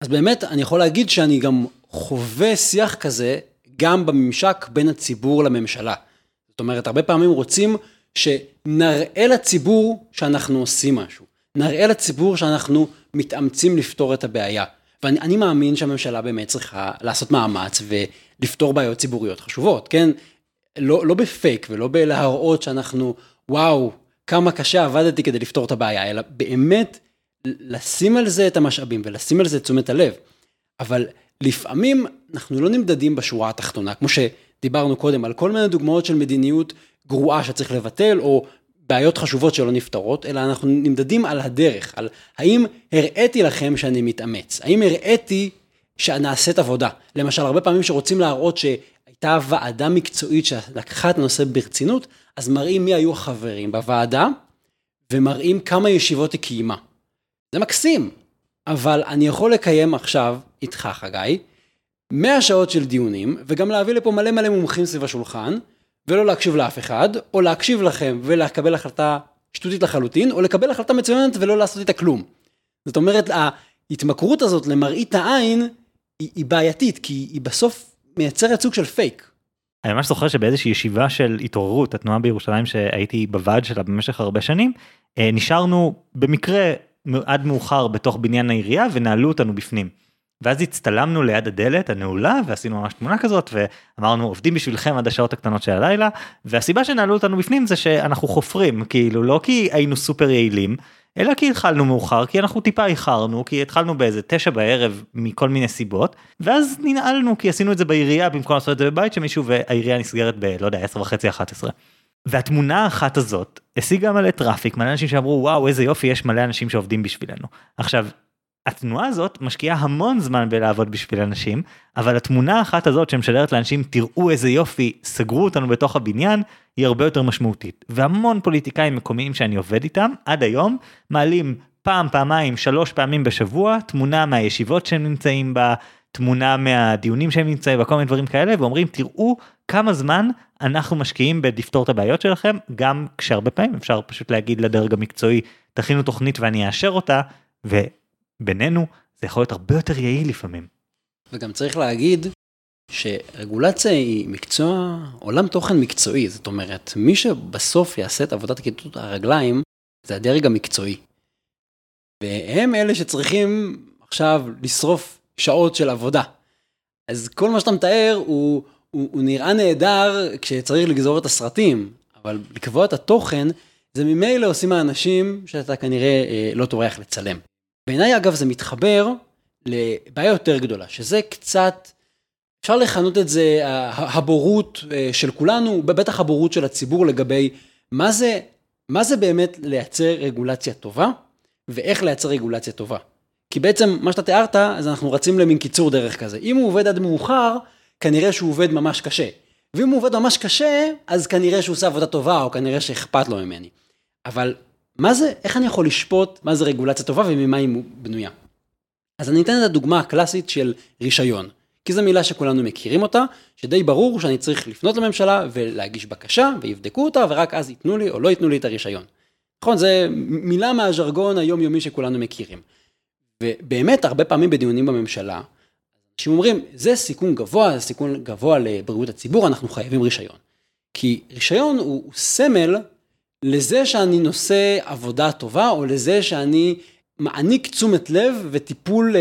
אז באמת אני יכול להגיד שאני גם חווה שיח כזה, גם בממשק בין הציבור לממשלה. זאת אומרת, הרבה פעמים רוצים שנראה לציבור שאנחנו עושים משהו. נראה לציבור שאנחנו מתאמצים לפתור את הבעיה. ואני מאמין שהממשלה באמת צריכה לעשות מאמץ ולפתור בעיות ציבוריות חשובות, כן? לא, לא בפייק ולא בלהראות שאנחנו, וואו, כמה קשה עבדתי כדי לפתור את הבעיה, אלא באמת לשים על זה את המשאבים ולשים על זה את תשומת הלב. אבל לפעמים אנחנו לא נמדדים בשורה התחתונה, כמו שדיברנו קודם על כל מיני דוגמאות של מדיניות גרועה שצריך לבטל, או בעיות חשובות שלא נפתרות, אלא אנחנו נמדדים על הדרך, על האם הראיתי לכם שאני מתאמץ, האם הראיתי שנעשית עבודה. למשל, הרבה פעמים שרוצים להראות שהייתה ועדה מקצועית שלקחה את הנושא ברצינות, אז מראים מי היו החברים בוועדה, ומראים כמה ישיבות היא קיימה. זה מקסים, אבל אני יכול לקיים עכשיו, איתך חגי, מאה שעות של דיונים, וגם להביא לפה מלא מלא מומחים סביב השולחן, ולא להקשיב לאף אחד, או להקשיב לכם ולקבל החלטה שטותית לחלוטין, או לקבל החלטה מצוינת ולא לעשות איתה כלום. זאת אומרת, ההתמכרות הזאת למראית העין, היא, היא בעייתית, כי היא בסוף מייצרת סוג של פייק. אני ממש זוכר שבאיזושהי ישיבה של התעוררות, התנועה בירושלים שהייתי בוועד שלה במשך הרבה שנים, נשארנו במקרה עד מאוחר בתוך בניין העירייה, ונעלו אותנו בפנים. ואז הצטלמנו ליד הדלת הנעולה, ועשינו ממש תמונה כזאת, ואמרנו, עובדים בשבילכם עד השעות הקטנות של הלילה, והסיבה שנעלו אותנו בפנים זה שאנחנו חופרים, כאילו לא כי היינו סופר יעילים, אלא כי התחלנו מאוחר, כי אנחנו טיפה איחרנו, כי התחלנו באיזה תשע בערב מכל מיני סיבות, ואז ננעלנו, כי עשינו את זה בעירייה, במקום לעשות את זה בבית שמישהו, והעירייה נסגרת ב, לא יודע, עשר וחצי, אחת עשרה. והתמונה האחת הזאת השיגה מלא טראפיק, מלא אנשים שאמרו, וואו, איזה יופי, יש מלא אנשים שעובדים בשבילנו. עכשיו, התנועה הזאת משקיעה המון זמן בלעבוד בשביל אנשים, אבל התמונה האחת הזאת שמשדרת לאנשים, תראו איזה יופי, סגרו אותנו בתוך הבניין, היא הרבה יותר משמעותית. והמון פוליטיקאים מקומיים שאני עובד איתם, עד היום, מעלים פעם, פעמיים, שלוש פעמים בשבוע, תמונה מהישיבות שהם נמצאים בה, תמונה מהדיונים שהם נמצאים בה, כל מיני דברים כאלה, ואומרים, תראו כמה זמן אנחנו משקיעים בלפתור את הבעיות שלכם, גם כשהרבה פעמים אפשר פשוט להגיד לדרג המקצועי, תכינו תוכנית ואני אאשר אותה, ו... בינינו, זה יכול להיות הרבה יותר יעיל לפעמים. וגם צריך להגיד שרגולציה היא מקצוע, עולם תוכן מקצועי, זאת אומרת, מי שבסוף יעשה את עבודת כיתות הרגליים, זה הדרג המקצועי. והם אלה שצריכים עכשיו לשרוף שעות של עבודה. אז כל מה שאתה מתאר הוא, הוא, הוא נראה נהדר כשצריך לגזור את הסרטים, אבל לקבוע את התוכן, זה ממילא עושים האנשים שאתה כנראה אה, לא תורח לצלם. בעיניי אגב זה מתחבר לבעיה יותר גדולה, שזה קצת, אפשר לכנות את זה הבורות של כולנו, בטח הבורות של הציבור לגבי מה זה, מה זה באמת לייצר רגולציה טובה, ואיך לייצר רגולציה טובה. כי בעצם מה שאתה תיארת, אז אנחנו רצים למין קיצור דרך כזה. אם הוא עובד עד מאוחר, כנראה שהוא עובד ממש קשה. ואם הוא עובד ממש קשה, אז כנראה שהוא עושה עבודה טובה, או כנראה שאכפת לו ממני. אבל... מה זה, איך אני יכול לשפוט מה זה רגולציה טובה וממה היא בנויה? אז אני אתן את הדוגמה הקלאסית של רישיון, כי זו מילה שכולנו מכירים אותה, שדי ברור שאני צריך לפנות לממשלה ולהגיש בקשה ויבדקו אותה, ורק אז ייתנו לי או לא ייתנו לי את הרישיון. נכון, זו מילה מהז'רגון היומיומי שכולנו מכירים. ובאמת הרבה פעמים בדיונים בממשלה, שאומרים, זה סיכון גבוה, זה סיכון גבוה לבריאות הציבור, אנחנו חייבים רישיון. כי רישיון הוא סמל, לזה שאני נושא עבודה טובה, או לזה שאני מעניק תשומת לב וטיפול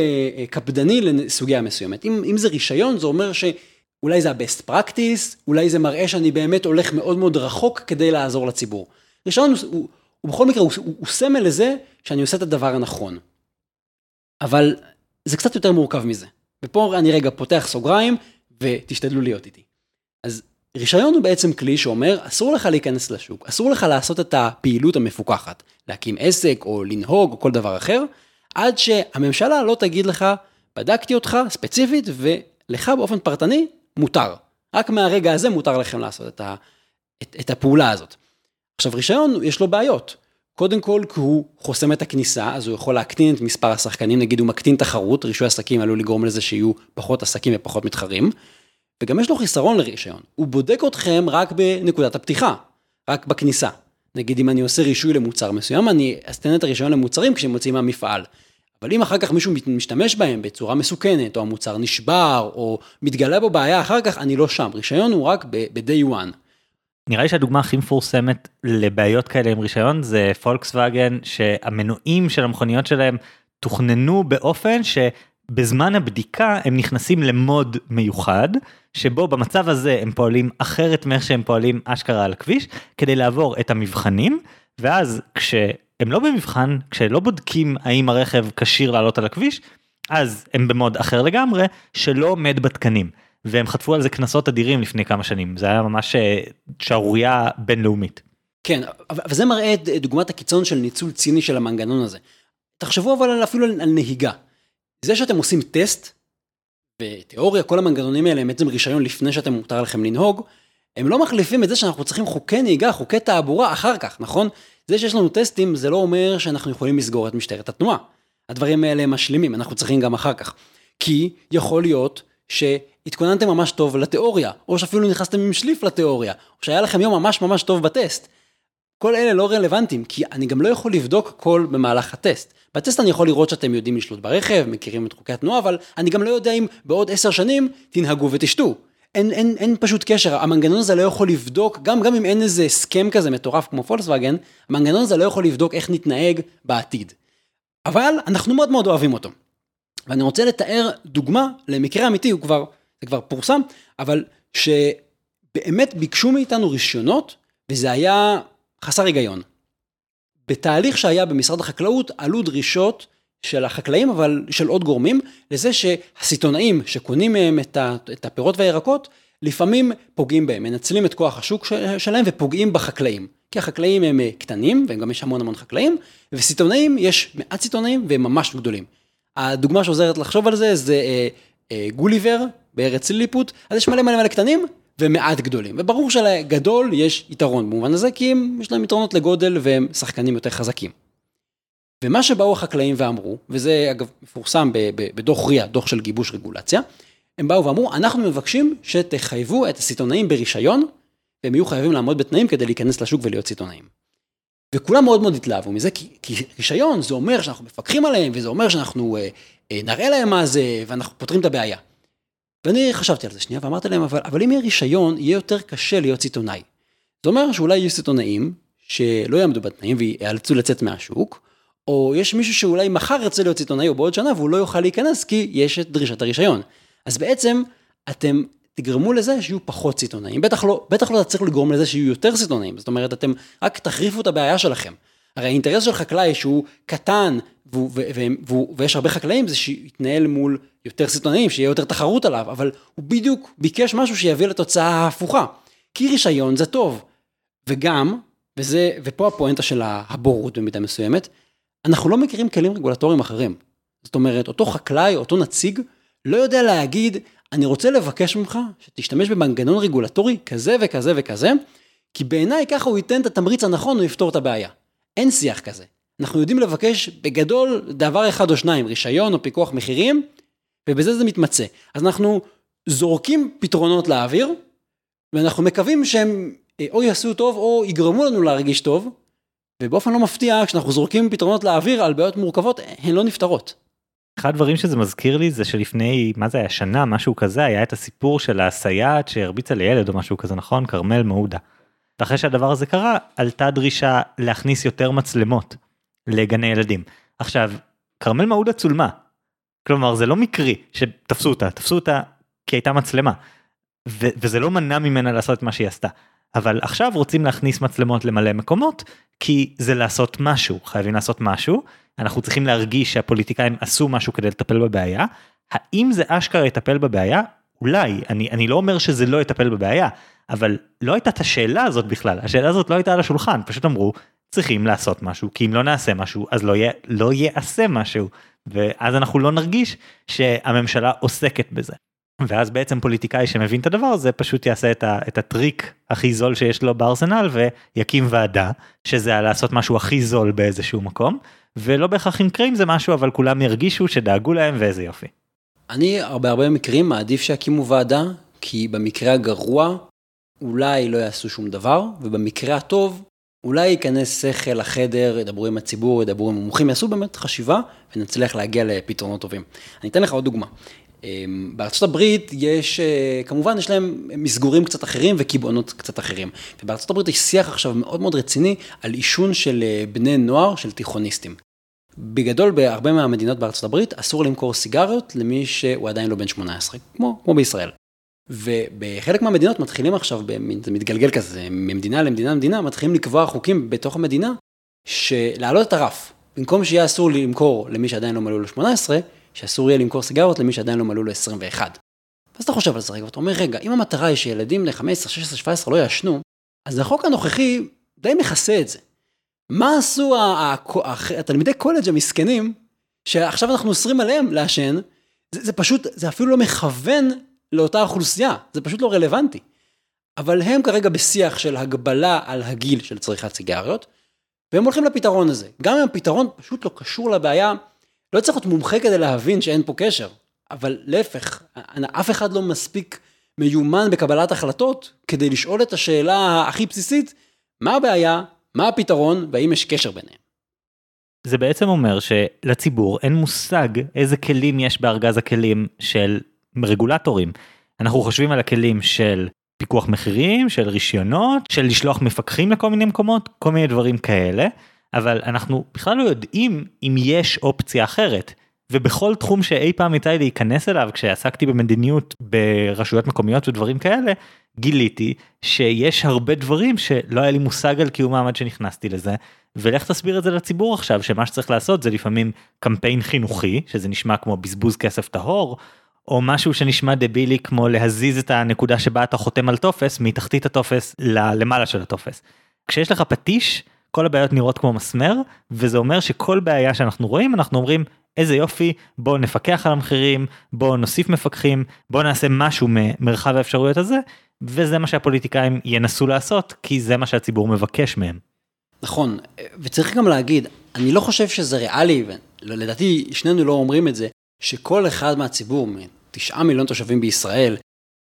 קפדני לסוגיה מסוימת. אם, אם זה רישיון, זה אומר שאולי זה ה-best practice, אולי זה מראה שאני באמת הולך מאוד מאוד רחוק כדי לעזור לציבור. רישיון הוא, הוא, הוא בכל מקרה, הוא, הוא סמל לזה שאני עושה את הדבר הנכון. אבל זה קצת יותר מורכב מזה. ופה אני רגע פותח סוגריים, ותשתדלו להיות איתי. אז... רישיון הוא בעצם כלי שאומר, אסור לך להיכנס לשוק, אסור לך לעשות את הפעילות המפוקחת, להקים עסק או לנהוג או כל דבר אחר, עד שהממשלה לא תגיד לך, בדקתי אותך ספציפית ולך באופן פרטני מותר. רק מהרגע הזה מותר לכם לעשות את, ה, את, את הפעולה הזאת. עכשיו רישיון יש לו בעיות. קודם כל כי הוא חוסם את הכניסה, אז הוא יכול להקטין את מספר השחקנים, נגיד הוא מקטין תחרות, רישוי עסקים עלול לגרום לזה שיהיו פחות עסקים ופחות מתחרים, וגם יש לו חיסרון לרישיון, הוא בודק אתכם רק בנקודת הפתיחה, רק בכניסה. נגיד אם אני עושה רישוי למוצר מסוים, אני אסתן את הרישיון למוצרים כשהם מוצאים מהמפעל. אבל אם אחר כך מישהו משתמש בהם בצורה מסוכנת, או המוצר נשבר, או מתגלה בו בעיה אחר כך, אני לא שם. רישיון הוא רק ב-day one. נראה לי שהדוגמה הכי מפורסמת לבעיות כאלה עם רישיון, זה פולקסווגן, שהמנועים של המכוניות שלהם תוכננו באופן ש... בזמן הבדיקה הם נכנסים למוד מיוחד, שבו במצב הזה הם פועלים אחרת מאיך שהם פועלים אשכרה על הכביש, כדי לעבור את המבחנים, ואז כשהם לא במבחן, כשלא בודקים האם הרכב כשיר לעלות על הכביש, אז הם במוד אחר לגמרי, שלא עומד בתקנים. והם חטפו על זה קנסות אדירים לפני כמה שנים, זה היה ממש שערורייה בינלאומית. כן, אבל זה מראה את דוגמת הקיצון של ניצול ציני של המנגנון הזה. תחשבו אבל אפילו על נהיגה. זה שאתם עושים טסט, בתיאוריה כל המנגנונים האלה הם בעצם רישיון לפני שאתם מותר לכם לנהוג, הם לא מחליפים את זה שאנחנו צריכים חוקי נהיגה, חוקי תעבורה אחר כך, נכון? זה שיש לנו טסטים זה לא אומר שאנחנו יכולים לסגור את משטרת התנועה. הדברים האלה משלימים, אנחנו צריכים גם אחר כך. כי יכול להיות שהתכוננתם ממש טוב לתיאוריה, או שאפילו נכנסתם עם שליף לתיאוריה, או שהיה לכם יום ממש ממש טוב בטסט. כל אלה לא רלוונטיים, כי אני גם לא יכול לבדוק כל במהלך הטסט. בטסט אני יכול לראות שאתם יודעים לשלוט ברכב, מכירים את חוקי התנועה, אבל אני גם לא יודע אם בעוד עשר שנים תנהגו ותשתו. אין, אין, אין פשוט קשר, המנגנון הזה לא יכול לבדוק, גם, גם אם אין איזה הסכם כזה מטורף כמו פולקסווגן, המנגנון הזה לא יכול לבדוק איך נתנהג בעתיד. אבל אנחנו מאוד מאוד אוהבים אותו. ואני רוצה לתאר דוגמה למקרה אמיתי, הוא כבר, זה כבר פורסם, אבל שבאמת ביקשו מאיתנו רישיונות, וזה היה חסר היגיון. בתהליך שהיה במשרד החקלאות, עלו דרישות של החקלאים, אבל של עוד גורמים, לזה שהסיטונאים שקונים מהם את הפירות והירקות, לפעמים פוגעים בהם, מנצלים את כוח השוק שלהם ופוגעים בחקלאים. כי החקלאים הם קטנים, והם גם יש המון המון חקלאים, וסיטונאים, יש מעט סיטונאים והם ממש גדולים. הדוגמה שעוזרת לחשוב על זה, זה אה, אה, גוליבר בארץ ליפות, אז יש מלא מלא מלא קטנים ומעט גדולים. וברור שלגדול יש יתרון במובן הזה, כי הם, יש להם יתרונות לגודל והם שחקנים יותר חזקים. ומה שבאו החקלאים ואמרו, וזה אגב מפורסם בדוח ריה, דוח של גיבוש רגולציה, הם באו ואמרו, אנחנו מבקשים שתחייבו את הסיטונאים ברישיון, והם יהיו חייבים לעמוד בתנאים כדי להיכנס לשוק ולהיות סיטונאים. וכולם מאוד מאוד התלהבו מזה, כי, כי רישיון זה אומר שאנחנו מפקחים עליהם, וזה אומר שאנחנו אה, אה, נראה להם מה זה, ואנחנו פותרים את הבעיה. ואני חשבתי על זה שנייה, ואמרתי להם, אבל, אבל אם יהיה רישיון, יהיה יותר קשה להיות סיטונאי. זה אומר שאולי יהיו סיטונאים שלא יעמדו בתנאים ויאלצו לצאת מהשוק, או יש מישהו שאולי מחר ירצה להיות סיטונאי או בעוד שנה, והוא לא יוכל להיכנס כי יש את דרישת הרישיון. אז בעצם אתם תגרמו לזה שיהיו פחות סיטונאים. בטח לא, בטח לא צריך לגרום לזה שיהיו יותר סיטונאים. זאת אומרת, אתם רק תחריפו את הבעיה שלכם. הרי האינטרס של חקלאי שהוא קטן, והוא, והוא, והוא, ויש הרבה חקלאים, זה שיתנהל מול יותר סיטונאים, שיהיה יותר תחרות עליו, אבל הוא בדיוק ביקש משהו שיביא לתוצאה ההפוכה. כי רישיון זה טוב. וגם, וזה, ופה הפואנטה של הבורות במידה מסוימת, אנחנו לא מכירים כלים רגולטוריים אחרים. זאת אומרת, אותו חקלאי, אותו נציג, לא יודע להגיד, אני רוצה לבקש ממך שתשתמש במנגנון רגולטורי כזה וכזה וכזה, כי בעיניי ככה הוא ייתן את התמריץ הנכון ויפתור את הבעיה. אין שיח כזה. אנחנו יודעים לבקש בגדול דבר אחד או שניים, רישיון או פיקוח מחירים, ובזה זה מתמצא. אז אנחנו זורקים פתרונות לאוויר, ואנחנו מקווים שהם או יעשו טוב או יגרמו לנו להרגיש טוב, ובאופן לא מפתיע, כשאנחנו זורקים פתרונות לאוויר על בעיות מורכבות, הן לא נפתרות. אחד הדברים שזה מזכיר לי, זה שלפני, מה זה היה, שנה, משהו כזה, היה את הסיפור של הסייעת שהרביצה לילד או משהו כזה, נכון? כרמל מעודה. ואחרי שהדבר הזה קרה, עלתה דרישה להכניס יותר מצלמות לגני ילדים. עכשיו, כרמל מעודה צולמה. כלומר, זה לא מקרי שתפסו אותה, תפסו אותה כי הייתה מצלמה. ו- וזה לא מנע ממנה לעשות את מה שהיא עשתה. אבל עכשיו רוצים להכניס מצלמות למלא מקומות, כי זה לעשות משהו, חייבים לעשות משהו, אנחנו צריכים להרגיש שהפוליטיקאים עשו משהו כדי לטפל בבעיה, האם זה אשכרה יטפל בבעיה? אולי, אני, אני לא אומר שזה לא יטפל בבעיה, אבל לא הייתה את השאלה הזאת בכלל, השאלה הזאת לא הייתה על השולחן, פשוט אמרו, צריכים לעשות משהו, כי אם לא נעשה משהו, אז לא, יהיה, לא יעשה משהו, ואז אנחנו לא נרגיש שהממשלה עוסקת בזה. ואז בעצם פוליטיקאי שמבין את הדבר הזה, פשוט יעשה את, ה, את הטריק הכי זול שיש לו בארסנל, ויקים ועדה, שזה לעשות משהו הכי זול באיזשהו מקום, ולא בהכרח אם קרים זה משהו, אבל כולם ירגישו שדאגו להם, ואיזה יופי. אני הרבה הרבה מקרים מעדיף שיקימו ועדה, כי במקרה הגרוע, אולי לא יעשו שום דבר, ובמקרה הטוב, אולי ייכנס שכל לחדר, ידברו עם הציבור, ידברו עם המומחים, יעשו באמת חשיבה, ונצליח להגיע לפתרונות טובים. אני אתן לך עוד דוגמה. בארצות הברית יש, כמובן יש להם מסגורים קצת אחרים וכיבעונות קצת אחרים. ובארצות הברית יש שיח עכשיו מאוד מאוד רציני על עישון של בני נוער, של תיכוניסטים. בגדול, בהרבה מהמדינות בארצות הברית אסור למכור סיגריות למי שהוא עדיין לא בן שמונה עשרה, כמו, כמו בישראל. ובחלק מהמדינות מתחילים עכשיו, זה מתגלגל כזה, ממדינה למדינה למדינה, מתחילים לקבוע חוקים בתוך המדינה, שלהעלות את הרף. במקום שיהיה אסור למכור למי שעדיין לא מלאו לו שמונה עשרה, שאסור יהיה למכור סיגרות למי שעדיין לא מלאו ל-עשרים ואחת. ואז אתה חושב על זה רגע, ואתה אומר, רגע, אם המטרה היא שילדים ל-חמש עשרה, שש עשרה, שבע עשרה לא ישנו, אז החוק הנוכחי די מכסה את זה. מה עשו התלמידי קולג' המסכנים, שעכשיו אנחנו אוסרים עליהם לעשן, זה, זה פשוט, זה אפילו לא מכוון לאותה אוכלוסייה, זה פשוט לא רלוונטי. אבל הם כרגע בשיח של הגבלה על הגיל של צריכת סיגריות, והם הולכים לפתרון הזה. גם אם הפתרון פשוט לא קשור לבעיה, לא צריך להיות מומחה כדי להבין שאין פה קשר, אבל להפך, אף אחד לא מספיק מיומן בקבלת החלטות, כדי לשאול את השאלה הכי בסיסית, מה הבעיה, מה הפתרון, והאם יש קשר ביניהם. זה בעצם אומר שלציבור אין מושג איזה כלים יש בארגז הכלים של רגולטורים. אנחנו חושבים על הכלים של פיקוח מחירים, של רישיונות, של לשלוח מפקחים לכל מיני מקומות, כל מיני דברים כאלה, אבל אנחנו בכלל לא יודעים אם יש אופציה אחרת. ובכל תחום שאי פעם הייתי להיכנס אליו, כשעסקתי במדיניות ברשויות מקומיות ודברים כאלה, גיליתי שיש הרבה דברים שלא היה לי מושג על קיומם עד שנכנסתי לזה, ולך תסביר את זה לציבור עכשיו, שמה שצריך לעשות זה לפעמים קמפיין חינוכי, שזה נשמע כמו בזבוז כסף טהור, או משהו שנשמע דבילי כמו להזיז את הנקודה שבה אתה חותם על טופס, מתחתית הטופס למעלה של הטופס. כשיש לך פטיש, כל הבעיות נראות כמו מסמר, וזה אומר שכל בעיה שאנחנו רואים, אנחנו אומרים, איזה יופי, בואו נפקח על המחירים, בואו נוסיף מפקחים, בואו נעשה משהו ממרחב האפשרויות הזה, וזה מה שהפוליטיקאים ינסו לעשות, כי זה מה שהציבור מבקש מהם. נכון, וצריך גם להגיד, אני לא חושב שזה ריאלי, ולדעתי שנינו לא אומרים את זה, שכל אחד מהציבור, תשעה מיליון תושבים בישראל,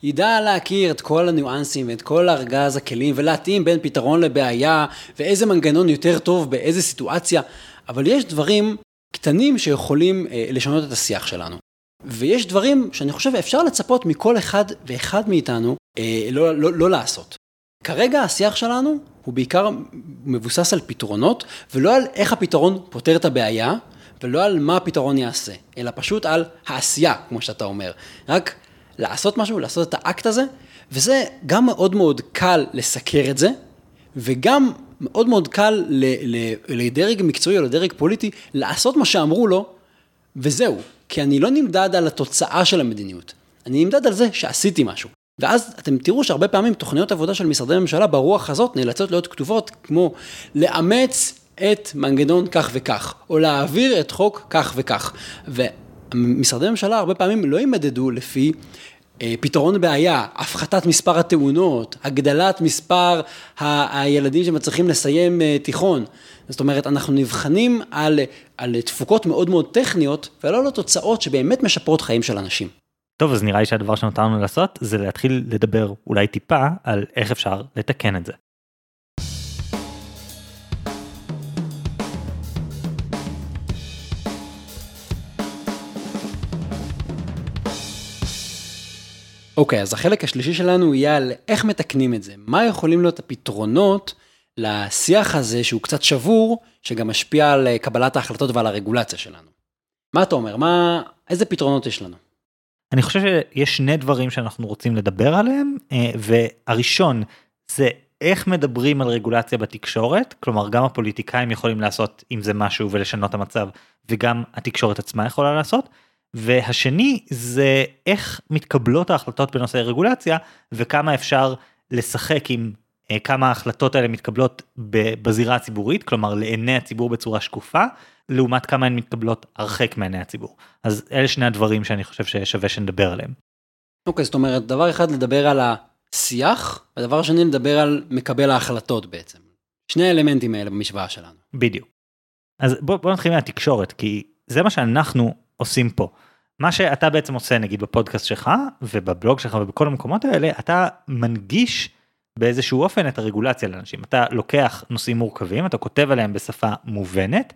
ידע להכיר את כל הניואנסים ואת כל ארגז הכלים, ולהתאים בין פתרון לבעיה, ואיזה מנגנון יותר טוב, באיזה סיטואציה, אבל יש דברים קטנים שיכולים לשנות את השיח שלנו. ויש דברים שאני חושב אפשר לצפות מכל אחד ואחד מאיתנו לא, לא, לא לעשות. כרגע השיח שלנו הוא בעיקר מבוסס על פתרונות, ולא על איך הפתרון פותר את הבעיה, ולא על מה הפתרון יעשה, אלא פשוט על העשייה, כמו שאתה אומר. רק לעשות משהו, לעשות את האקט הזה, וזה גם מאוד מאוד קל לסקר את זה, וגם מאוד מאוד קל לדרג מקצועי או לדרג פוליטי, לעשות מה שאמרו לו, וזהו. כי אני לא נמדד על התוצאה של המדיניות. אני נמדד על זה שעשיתי משהו. ואז אתם תראו שהרבה פעמים תוכניות עבודה של משרדי ממשלה ברוח הזאת נאלצות להיות כתובות כמו לאמץ את מנגנון כך וכך, או להעביר את חוק כך וכך. ומשרדי ממשלה הרבה פעמים לא ימדדו לפי פתרון בעיה, הפחתת מספר התאונות, הגדלת מספר ה- הילדים שמצליחים לסיים תיכון. זאת אומרת, אנחנו נבחנים על, על תפוקות מאוד מאוד טכניות, ולא לתוצאות שבאמת משפרות חיים של אנשים. טוב, אז נראה לי שהדבר שנותרנו לעשות, זה להתחיל לדבר אולי טיפה על איך אפשר לתקן את זה. אוקיי, okay, אז החלק השלישי שלנו יהיה על איך מתקנים את זה. מה יכולים להיות הפתרונות לשיח הזה שהוא קצת שבור, שגם משפיע על קבלת ההחלטות ועל הרגולציה שלנו. מה אתה אומר? מה, איזה פתרונות יש לנו? אני חושב שיש שני דברים שאנחנו רוצים לדבר עליהם, והראשון זה איך מדברים על רגולציה בתקשורת, כלומר גם הפוליטיקאים יכולים לעשות עם זה משהו ולשנות המצב, וגם התקשורת עצמה יכולה לעשות, והשני זה איך מתקבלות ההחלטות בנושא רגולציה, וכמה אפשר לשחק עם כמה ההחלטות האלה מתקבלות בזירה הציבורית, כלומר לעיני הציבור בצורה שקופה, לעומת כמה הן מתקבלות הרחק מעיני הציבור. אז אלה שני הדברים שאני חושב ששווה שנדבר עליהם. אוקיי, זאת אומרת, דבר אחד לדבר על השיח, ודבר השני לדבר על מקבל ההחלטות בעצם. שני האלמנטים האלה במשוואה שלנו. בדיוק. אז בוא, בוא נתחיל מהתקשורת, כי זה מה שאנחנו עושים פה. מה שאתה בעצם עושה, נגיד, בפודקאסט שלך, ובבלוג שלך, ובכל המקומות האלה, אתה מנגיש באיזשהו אופן את הרגולציה לאנשים. אתה לוקח נושאים מורכבים, אתה כותב עליהם בשפה מובנת,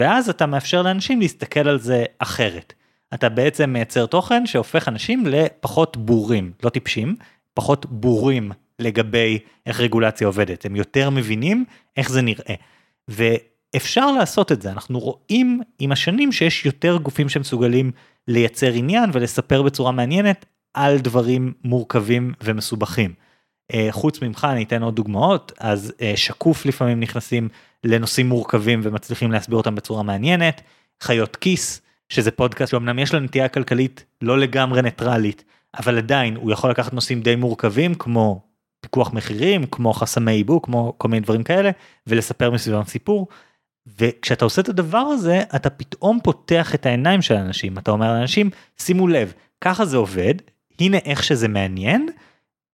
ואז אתה מאפשר לאנשים להסתכל על זה אחרת. אתה בעצם מייצר תוכן שהופך אנשים לפחות בורים, לא טיפשים, פחות בורים לגבי איך רגולציה עובדת. הם יותר מבינים איך זה נראה. ו... אפשר לעשות את זה, אנחנו רואים עם השנים שיש יותר גופים שמסוגלים לייצר עניין ולספר בצורה מעניינת על דברים מורכבים ומסובכים. חוץ ממך, אני אתן עוד דוגמאות, אז שקוף לפעמים נכנסים לנושאים מורכבים ומצליחים להסביר אותם בצורה מעניינת, חיות כיס, שזה פודקאסט שאומנם יש לו נטייה כלכלית לא לגמרי ניטרלית, אבל עדיין הוא יכול לקחת נושאים די מורכבים כמו פיקוח מחירים, כמו חסמי עיבוק, כמו כל מיני דברים כאלה, ולספר מסביבם סיפור, וכשאתה עושה את הדבר הזה, אתה פתאום פותח את העיניים של האנשים, אתה אומר לאנשים, שימו לב, ככה זה עובד, הנה איך שזה מעניין,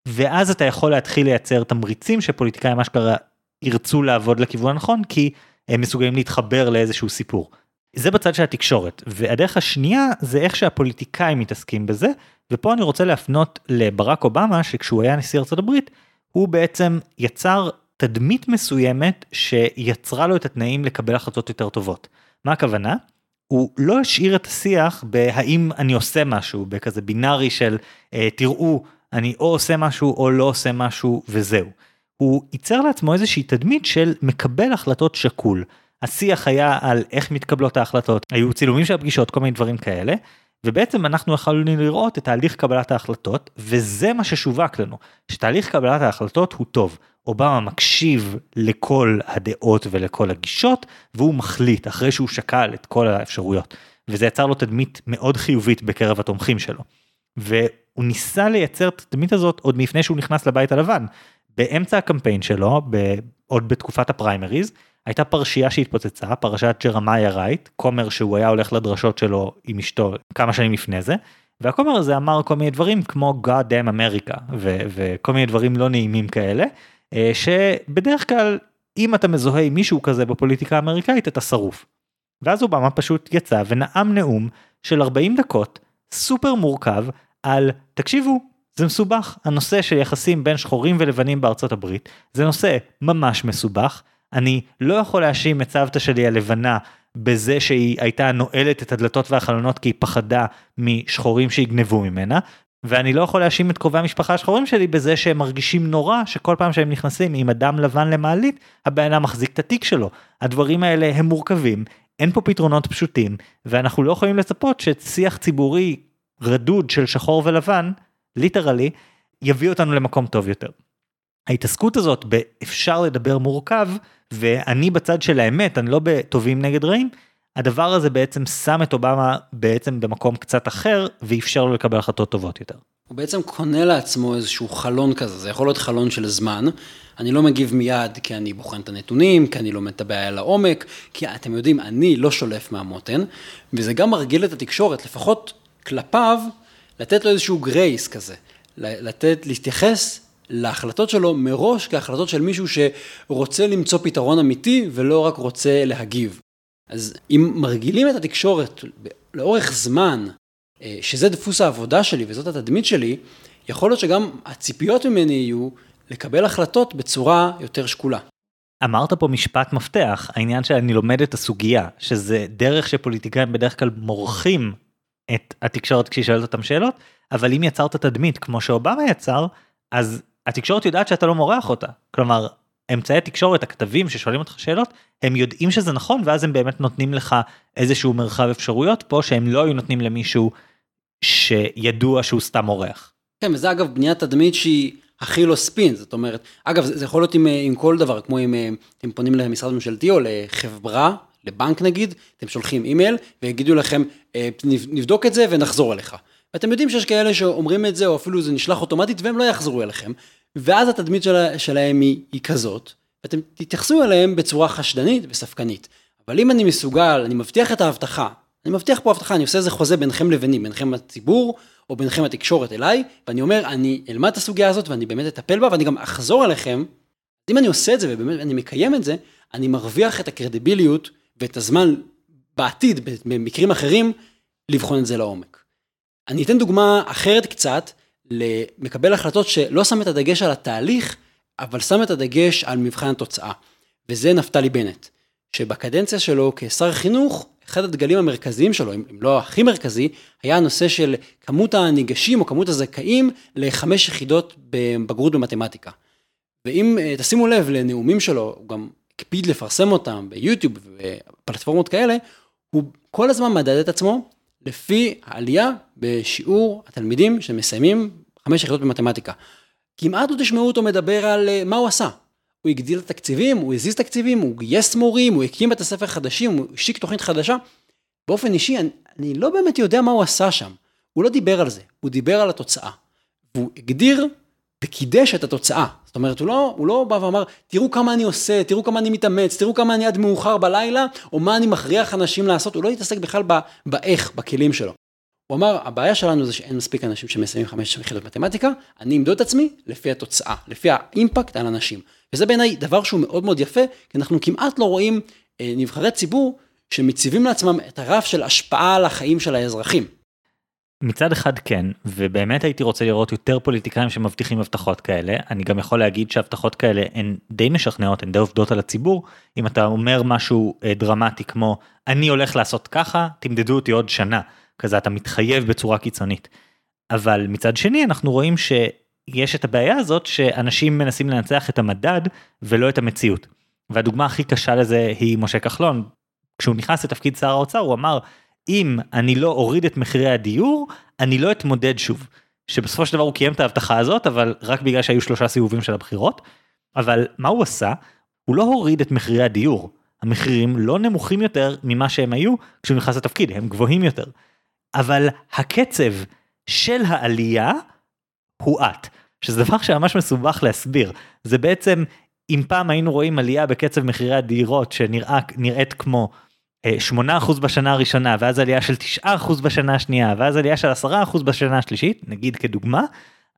ואז אתה יכול להתחיל לייצר תמריצים שפוליטיקאים אשכרה ירצו לעבוד לכיוון הנכון, כי הם מסוגלים להתחבר לאיזשהו סיפור. זה בצד של התקשורת, והדרך השנייה זה איך שהפוליטיקאים מתעסקים בזה, ופה אני רוצה להפנות לברק אובמה, שכשהוא היה נשיא ארצות הברית, הוא בעצם יצר תדמית מסוימת שיצרה לו את התנאים לקבל החלטות יותר טובות. מה הכוונה? הוא לא השאיר את השיח בהאם אני עושה משהו, בכזה בינארי של תראו, אני או עושה משהו או לא עושה משהו וזהו. הוא ייצר לעצמו איזושהי תדמית של מקבל החלטות שקול. השיח היה על איך מתקבלות ההחלטות, היו צילומים של הפגישות, כל מיני דברים כאלה, ובעצם אנחנו יכולנו לראות את תהליך קבלת ההחלטות, וזה מה ששווק לנו, שתהליך קבלת ההחלטות הוא טוב. אובמה מקשיב לכל הדעות ולכל הגישות, והוא מחליט אחרי שהוא שקל את כל האפשרויות, וזה יצר לו תדמית מאוד חיובית בקרב התומכים שלו. והוא ניסה לייצר את התדמית הזאת עוד לפני שהוא נכנס לבית הלבן. באמצע הקמפיין שלו, עוד בתקופת הפריימריז, הייתה פרשייה שהתפוצצה, פרשת ג'רמי רייט, כומר שהוא היה הולך לדרשות שלו עם אשתו כמה שנים לפני זה, והכומר הזה אמר כל מיני דברים כמו God damn America, ו- וכל מיני דברים לא נעימים כאלה, שבדרך כלל, אם אתה מזוהה עם מישהו כזה בפוליטיקה האמריקאית, אתה שרוף. ואז אובמה פשוט יצא ונאם נאום של ארבעים דקות, סופר מורכב, על תקשיבו, זה מסובך, הנושא של יחסים בין שחורים ולבנים בארצות הברית, זה נושא ממש מסובך, אני לא יכול להאשים את סבתא שלי הלבנה בזה שהיא הייתה נועלת את הדלתות והחלונות כי היא פחדה משחורים שיגנבו ממנה, ואני לא יכול להאשים את קרובי המשפחה השחורים שלי בזה שהם מרגישים נורא שכל פעם שהם נכנסים עם אדם לבן למעלית, הבעלה מחזיק את התיק שלו. הדברים האלה הם מורכבים, אין פה פתרונות פשוטים, ואנחנו לא יכולים לצפות ששיח ציבורי רדוד של שחור ולבן, ליטרלי, יביא אותנו למקום טוב יותר. ההתעסקות הזאת באפשר לדבר מורכב, ואני בצד של האמת, אני לא בטובים נגד רעים, הדבר הזה בעצם שם את אובמה בעצם במקום קצת אחר, ואפשר לו לקבל החלטות טובות יותר. הוא בעצם קונה לעצמו איזשהו חלון כזה, זה יכול להיות חלון של זמן, אני לא מגיב מיד כי אני בוחן את הנתונים, כי אני לא מטבע אל העומק, כי אתם יודעים, אני לא שולף מהמותן, וזה גם מרגיל את התקשורת, לפחות כלפיו, לתת לו איזשהו גרייס כזה, לתת, להתייחס להחלטות שלו מראש כהחלטות של מישהו שרוצה למצוא פתרון אמיתי, ולא רק רוצה להגיב. אז אם מרגילים את התקשורת לאורך זמן, שזה דפוס העבודה שלי וזאת התדמית שלי, יכול להיות שגם הציפיות ממני יהיו לקבל החלטות בצורה יותר שקולה. אמרת פה משפט מפתח, העניין שאני לומד את הסוגיה, שזה דרך שפוליטיקאים בדרך כלל מורחים את התקשורת כשהיא שואלת אותם שאלות, אבל אם יצרת תדמית כמו שאובמה יצר, אז התקשורת יודעת שאתה לא מורח אותה. כלומר, אמצעי התקשורת, הכתבים ששואלים אותך שאלות, הם יודעים שזה נכון, ואז הם באמת נותנים לך איזשהו מרחב אפשרויות פה, שהם לא היו נותנים למישהו שידוע שהוא סתם מורח. כן, וזה אגב בניית תדמית שהיא הכי לא ספין, זאת אומרת, אגב, זה יכול להיות עם, עם כל דבר, כמו אם אתם פונים למשרד ממשלתי או לחברה, לבנק נגיד, אתם שולחים אימייל, ויגידו לכם, נבדוק את זה ונחזור אליך. ואתם יודעים שיש כאלה שאומרים את זה, או אפילו זה נשלח אוטומטית, והם לא יחזרו אליכם. ואז התדמית שלה, שלהם היא, היא כזאת, ואתם תתייחסו אליהם בצורה חשדנית וספקנית. אבל אם אני מסוגל, אני מבטיח את ההבטחה, אני מבטיח פה הבטחה, אני עושה איזה חוזה בינכם לבנים, בינכם הציבור, או בינכם התקשורת אליי, ואני אומר, אני אלמד את הסוגיה הזאת, ואני באמת אטפל בה, ואני גם אחזור אליכם. אם אני עושה את זה, ובאמת אני מקיים את זה, אני מרוויח את הקרדיביליות ואת הזמן בעתיד, במקרים אחרים, לבחון את זה לעומק. אני אתן דוגמה אחרת קצת, למקבל החלטות שלא שם את הדגש על התהליך, אבל שם את הדגש על מבחן התוצאה. וזה נפתלי בנט, שבקדנציה שלו כשר חינוך, אחד הדגלים המרכזיים שלו, אם לא הכי מרכזי, היה הנושא של כמות הניגשים או כמות הזכאים לחמש יחידות בבגרות במתמטיקה. ואם תשימו לב לנאומים שלו, הוא גם הקפיד לפרסם אותם ביוטיוב ופלטפורמות כאלה, הוא כל הזמן מדד את עצמו, לפי העלייה בשיעור התלמידים שמסיימים חמש יחידות במתמטיקה. כמעט לא תשמעו אותו מדבר על מה הוא עשה. הוא הגדיל את התקציבים, הוא הזיז תקציבים, הוא גייס מורים, הוא הקים בית הספר חדשים, הוא השיק תוכנית חדשה. באופן אישי, אני, אני לא באמת יודע מה הוא עשה שם. הוא לא דיבר על זה, הוא דיבר על התוצאה. והוא הגדיר וקידש את התוצאה. זאת אומרת, הוא לא, הוא לא בא ואמר, תראו כמה אני עושה, תראו כמה אני מתאמץ, תראו כמה אני עד מאוחר בלילה, או מה אני מכריח אנשים לעשות, הוא לא יתעסק בכלל ב- באיך, בכלים שלו. הוא אמר, הבעיה שלנו זה שאין מספיק אנשים שמסיימים חמש יחידות מתמטיקה, אני אמדוד את עצמי לפי התוצאה, לפי האימפקט על אנשים. וזה בעיניי דבר שהוא מאוד מאוד יפה, כי אנחנו כמעט לא רואים אה, נבחרי ציבור שמציבים לעצמם את הרף של השפעה על החיים של האזרחים. מצד אחד כן, ובאמת הייתי רוצה לראות יותר פוליטיקאים שמבטיחים הבטחות כאלה. אני גם יכול להגיד שהבטחות כאלה הן די משכנעות, הן די עובדות על הציבור. אם אתה אומר משהו דרמטי כמו, אני הולך לעשות ככה, תמדדו אותי עוד שנה, כזה אתה מתחייב בצורה קיצונית. אבל מצד שני אנחנו רואים שיש את הבעיה הזאת שאנשים מנסים לנצח את המדד ולא את המציאות. והדוגמה הכי קשה לזה היא משה כחלון. כשהוא נכנס לתפקיד שר האוצר הוא אמר, אם אני לא אוריד את מחירי הדיור, אני לא אתמודד שוב. שבסופו של דבר הוא קיים את ההבטחה הזאת, אבל רק בגלל שהיו שלושה סיבובים של הבחירות. אבל מה הוא עשה? הוא לא הוריד את מחירי הדיור. המחירים לא נמוכים יותר ממה שהם היו, כשהוא נכנס לתפקיד, הם גבוהים יותר. אבל הקצב של העלייה הוא את. שזה דבר שממש מסובך להסביר. זה בעצם, אם פעם היינו רואים עלייה בקצב מחירי הדירות, שנראית כמו שמונה אחוז בשנה הראשונה, ואז עלייה של תשעה אחוז בשנה השנייה, ואז עלייה של עשרה אחוז בשנה השלישית, נגיד כדוגמה,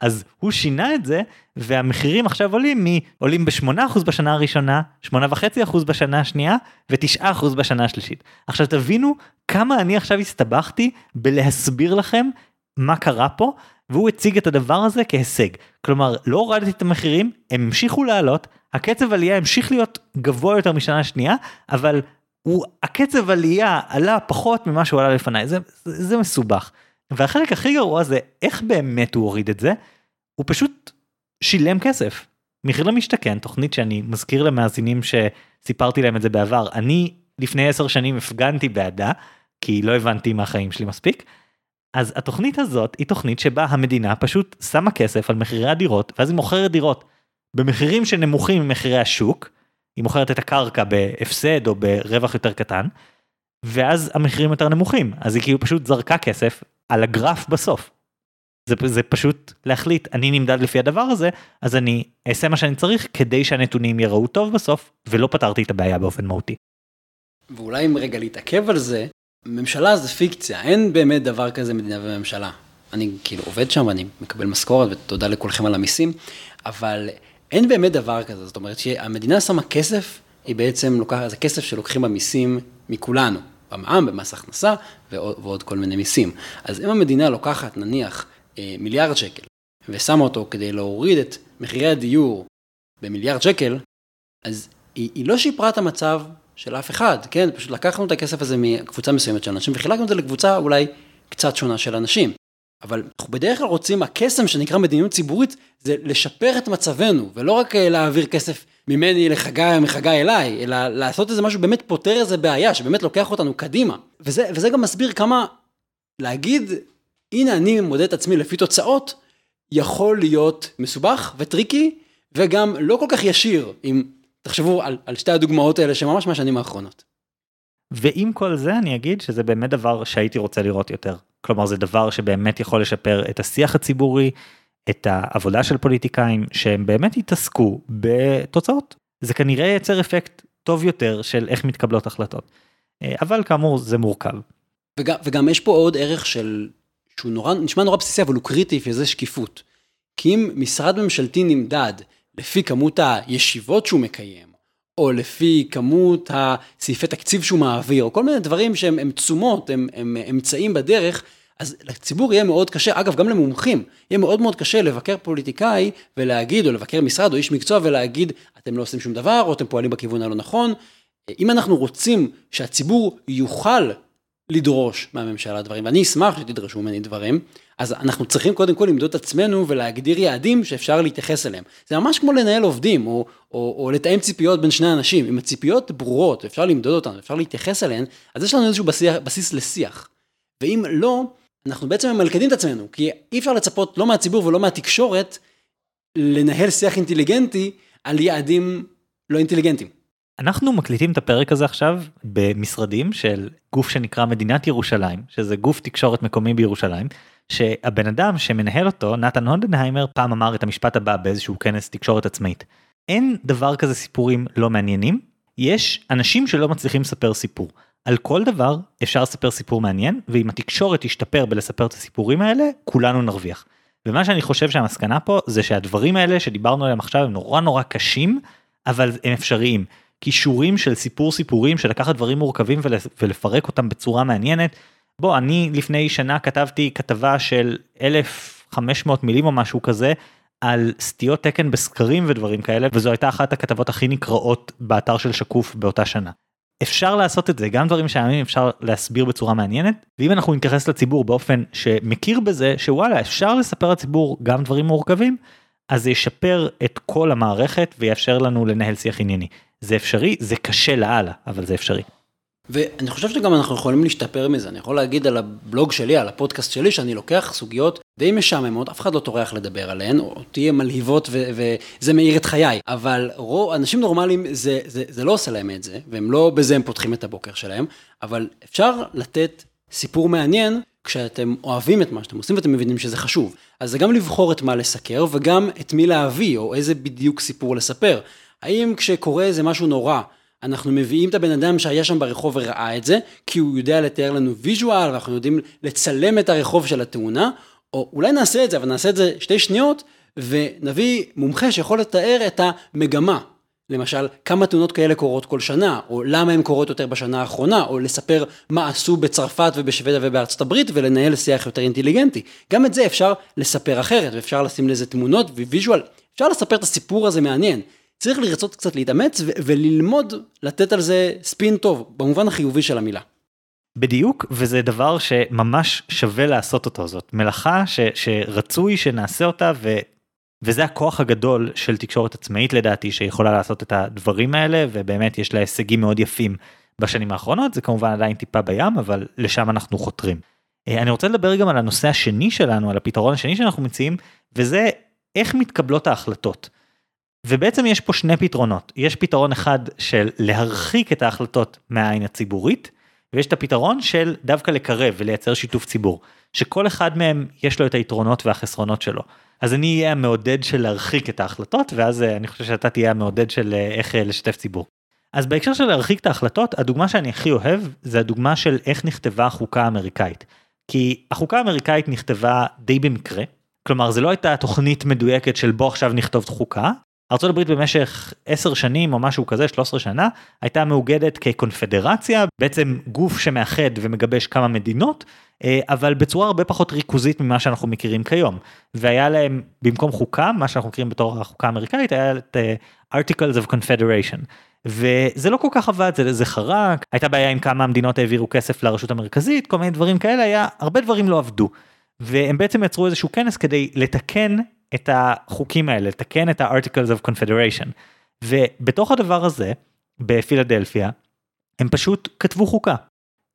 אז הוא שינה את זה, והמחירים עכשיו עולים, עולים ב-שמונה אחוז בשנה הראשונה, שמונה נקודה חמש אחוז בשנה השנייה, ו-תשעה אחוז בשנה השלישית. עכשיו תבינו כמה אני עכשיו הסתבכתי, בלהסביר לכם מה קרה פה, והוא הציג את הדבר הזה כהישג. כלומר, לא הורדתי את המחירים, הם המשיכו לעלות, הקצב עלייה המשיך להיות גבוה יותר משנה השנייה, אבל הקצב עלייה עלה פחות ממה שהוא עלה לפניי, זה, זה, זה מסובך. והחלק הכי גרוע זה, איך באמת הוא הוריד את זה? הוא פשוט שילם כסף. מחיר למשתכן, תוכנית שאני מזכיר למאזינים שסיפרתי להם את זה בעבר, אני לפני עשר שנים הפגנתי בעדה, כי לא הבנתי מה החיים שלי מספיק, אז התוכנית הזאת היא תוכנית שבה המדינה פשוט שמה כסף על מחירי הדירות, ואז היא מוכרת דירות במחירים שנמוכים ממחירי השוק, היא מוכרת את הקרקע בהפסד או ברווח יותר קטן, ואז המחירים יותר נמוכים, אז היא כאילו פשוט זרקה כסף על הגרף בסוף. זה, זה פשוט להחליט, אני נמדד לפי הדבר הזה, אז אני אעשה מה שאני צריך, כדי שהנתונים יראו טוב בסוף, ולא פתרתי את הבעיה באופן מהותי. ואולי אם רגע להתעכב על זה, ממשלה זה פיקציה, אין באמת דבר כזה מדינה וממשלה. אני כאילו עובד שם, אני מקבל משכורת, ותודה לכולכם על המיסים, אבל אין באמת דבר כזה, זאת אומרת שהמדינה שמה כסף, היא בעצם לוקחת, זה כסף שלוקחים במיסים מכולנו, במע"מ, במס הכנסה, ועוד כל מיני מיסים. אז אם המדינה לוקחת, נניח, מיליארד שקל, ושמה אותו כדי להוריד את מחירי הדיור במיליארד שקל, אז היא, היא לא שיפרה את המצב של אף אחד, כן? פשוט לקחנו את הכסף הזה מקבוצה מסוימת של אנשים, וחילקנו את זה לקבוצה אולי קצת שונה של אנשים. אבל אנחנו בדרך כלל רוצים, הקסם שנקרא מדיניות ציבורית, זה לשפר את מצבנו, ולא רק להעביר כסף ממני לחגי או מחגי אליי, אלא לעשות איזה משהו, באמת פותר איזה בעיה, שבאמת לוקח אותנו קדימה. וזה, וזה גם מסביר כמה להגיד, הנה אני מודד את עצמי לפי תוצאות, יכול להיות מסובך וטריקי, וגם לא כל כך ישיר, אם תחשבו על, על שתי הדוגמאות האלה, שממש מהשנים האחרונות. ועם כל זה אני אגיד שזה באמת דבר שהייתי רוצה לראות יותר. כלומר, זה דבר שבאמת יכול לשפר את השיח הציבורי, את העבודה של פוליטיקאים, שהם באמת יתעסקו בתוצאות. זה כנראה ייצר אפקט טוב יותר של איך מתקבלות החלטות. אבל כאמור, זה מורכב. וגם, וגם יש פה עוד ערך של, שהוא נורא, נשמע נורא בסיסי, אבל הוא קריטי, וזה שקיפות. כי אם משרד ממשלתי נמדד לפי כמות הישיבות שהוא מקיים, או לפי כמות הסעיפי תקציב שהוא מעביר, או כל מיני דברים שהם תשומות, הם, הם, הם אמצעים בדרך, אז לציבור יהיה מאוד קשה, אגב גם למומחים, יהיה מאוד מאוד קשה לבקר פוליטיקאי, ולהגיד, או לבקר משרד או איש מקצוע, ולהגיד, אתם לא עושים שום דבר, או אתם פועלים בכיוון הלא נכון. אם אנחנו רוצים שהציבור יוכל לדרוש מהממשלה דברים, ואני אשמח שתדרשו ממני דברים, אז אנחנו צריכים קודם כל למדוד את עצמנו ולהגדיר יעדים שאפשר להתייחס אליהם. זה ממש כמו לנהל עובדים, או, או, או לתאם ציפיות בין שני אנשים. אם הציפיות ברורות, אפשר למדוד אותן, אפשר להתייחס אליהן, אז יש לנו איזשהו בסיס, בסיס לשיח. ואם לא, אנחנו בעצם ממלכדים את עצמנו, כי אי אפשר לצפות לא מהציבור ולא מהתקשורת, לנהל שיח אינטליגנטי על יעדים לא אינטליגנטיים. אנחנו מקליטים את הפרק הזה עכשיו במשרדים של גוף שנקרא מדינת ירושלים, שזה גוף תקשורת מקומי בירושלים, שהבן אדם שמנהל אותו, נתן הונדנהיימר, פעם אמר את המשפט הבא באיזשהו כנס תקשורת עצמאית. אין דבר כזה סיפורים לא מעניינים, יש אנשים שלא מצליחים לספר סיפור. על כל דבר אפשר לספר סיפור מעניין, ואם התקשורת תשתפר בלספר את הסיפורים האלה, כולנו נרוויח. ומה שאני חושב שהמסקנה פה, זה שהדברים האלה שדיברנו עליהם עכשיו הם נורא נורא קשים, אבל הם אפשריים. כישורים של סיפור סיפורים, של לקחת דברים מורכבים ולפרק אותם בצורה מעניינת. בוא, אני לפני שנה כתבתי כתבה של אלף וחמש מאות מילים או משהו כזה, על סטיות תקן בסקרים ודברים כאלה, וזו הייתה אחת הכתבות הכי נקראות באתר של שקוף באותה שנה. אפשר לעשות את זה, גם דברים שהימים אפשר להסביר בצורה מעניינת, ואם אנחנו נתייחס לציבור באופן שמכיר בזה, שוואלה, אפשר לספר לציבור גם דברים מורכבים, אז זה ישפר את כל המערכת, ויאפשר לנו לנהל שיח ענייני. זה אפשרי, זה קשה להעלה, אבל זה אפשרי. ואני חושב שגם אנחנו יכולים להשתפר מזה, אני יכול להגיד על הבלוג שלי, על הפודקאסט שלי, שאני לוקח סוגיות די משעממות, אף אחד לא טורח לדבר עליהן, או תהיה מלהיבות וזה מאיר את חיי, אבל אנשים נורמליים זה, זה, זה לא עושה להם את זה, והם לא בזה הם פותחים את הבוקר שלהם, אבל אפשר לתת סיפור מעניין, כשאתם אוהבים את מה שאתם עושים ואתם מבינים שזה חשוב, אז זה גם לבחור את מה לסקר, וגם את מי להביא, או איזה בדיוק סיפור לספר, האם כשקורה זה משהו נורא, אנחנו מביאים את הבן אדם שהיה שם ברחוב וראה את זה, כי הוא יודע לתאר לנו ויז'ואל, ואנחנו יודעים לצלם את הרחוב של התאונה, או אולי נעשה את זה, אבל נעשה את זה שתי שניות, ונביא מומחה שיכול לתאר את המגמה. למשל, כמה תאונות כאלה קורות כל שנה, או למה הן קורות יותר בשנה האחרונה, או לספר מה עשו בצרפת ובשוודיה ובארצות הברית, ולנהל שיח יותר אינטליגנטי. גם את זה אפשר לספר אחרת, ואפשר לשים לזה תמונות וויז'ואל. אפשר לספר את הסיפור הזה מעניין. צריך לרצות קצת להתאמץ ו- וללמוד לתת על זה ספין טוב, במובן החיובי של המילה. בדיוק, וזה דבר שממש שווה לעשות אותו, זאת מלאכה ש- שרצוי שנעשה אותה, ו- וזה הכוח הגדול של תקשורת עצמאית לדעתי, שיכולה לעשות את הדברים האלה, ובאמת יש לה הישגים מאוד יפים בשנים האחרונות, זה כמובן עדיין טיפה בים, אבל לשם אנחנו חותרים. אני רוצה לדבר גם על הנושא השני שלנו, על הפתרון השני שאנחנו מציעים, וזה איך מתקבלות ההחלטות. ובעצם יש פה שני פתרונות, יש פתרון אחד של להרחיק את ההחלטות מהעין הציבורית, ויש את הפתרון של דווקא לקרב ולייצר שיתוף ציבור, שכל אחד מהם יש לו את היתרונות והחסרונות שלו. אז אני אהיה המעודד של להרחיק את ההחלטות, ואז אני חושב שאתה תהיה המעודד של איך לשתף ציבור. אז בהקשר של להרחיק את ההחלטות, הדוגמה שאני הכי אוהב, זה הדוגמה של איך נכתבה החוקה האמריקאית. כי החוקה האמריקאית נכתבה די במקרה, כלומר זה לא הייתה תוכנית מדויקת של בוא עכשיו נכתוב חוקה, ארצות הברית במשך עשר שנים או משהו כזה, שלוש עשרה שנה, הייתה מאוגדת כקונפדרציה, בעצם גוף שמאחד ומגבש כמה מדינות, אבל בצורה הרבה פחות ריכוזית ממה שאנחנו מכירים כיום. והיה להם, במקום חוקה, מה שאנחנו מכירים בתור החוקה האמריקאית, היה את Articles of Confederation. וזה לא כל כך עבד, זה, זה חרק, הייתה בעיה עם כמה המדינות העבירו כסף לרשות המרכזית, כל מיני דברים כאלה, היה, הרבה דברים לא עבדו. והם בעצם יצרו איזשהו כנס כדי לתקן את החוקים האלה, לתקן את ה-Articles of Confederation, ובתוך הדבר הזה, בפילדלפיה, הם פשוט כתבו חוקה,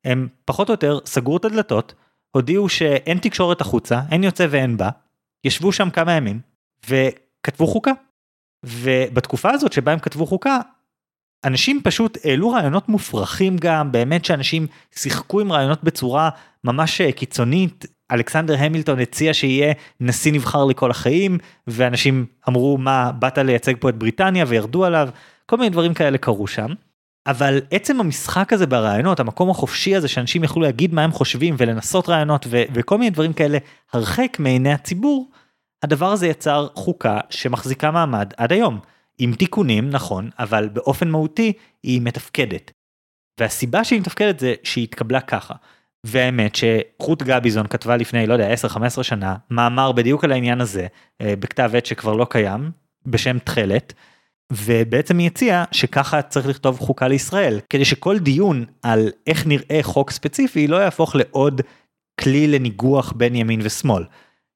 הם פחות או יותר סגרו את הדלתות, הודיעו שאין תקשורת החוצה, אין יוצא ואין בא, ישבו שם כמה ימים, וכתבו חוקה, ובתקופה הזאת שבה הם כתבו חוקה, אנשים פשוט העלו רעיונות מופרכים גם, באמת שאנשים שיחקו עם רעיונות בצורה ממש קיצונית, אלכסנדר המילטון הציע שיהיה נשיא נבחר לכל החיים, ואנשים אמרו מה, באת לייצג פה את בריטניה וירדו עליו, כל מיני דברים כאלה קרו שם, אבל עצם המשחק הזה ברעיונות, המקום החופשי הזה שאנשים יכלו להגיד מה הם חושבים ולנסות רעיונות, ו- וכל מיני דברים כאלה הרחק מעיני הציבור, הדבר הזה יצר חוקה שמחזיקה מעמד עד היום, עם תיקונים נכון, אבל באופן מהותי היא מתפקדת, והסיבה שהיא מתפקדת זה שהיא התקבלה ככה, והאמת שרות גביזון כתבה לפני, לא יודע, עשר חמש עשרה שנה, מאמר בדיוק על העניין הזה, בכתב עת שכבר לא קיים, בשם תחלת, ובעצם היא הציעה שככה צריך לכתוב חוקה לישראל, כדי שכל דיון על איך נראה חוק ספציפי, לא יהפוך לעוד כלי לניגוח בין ימין ושמאל.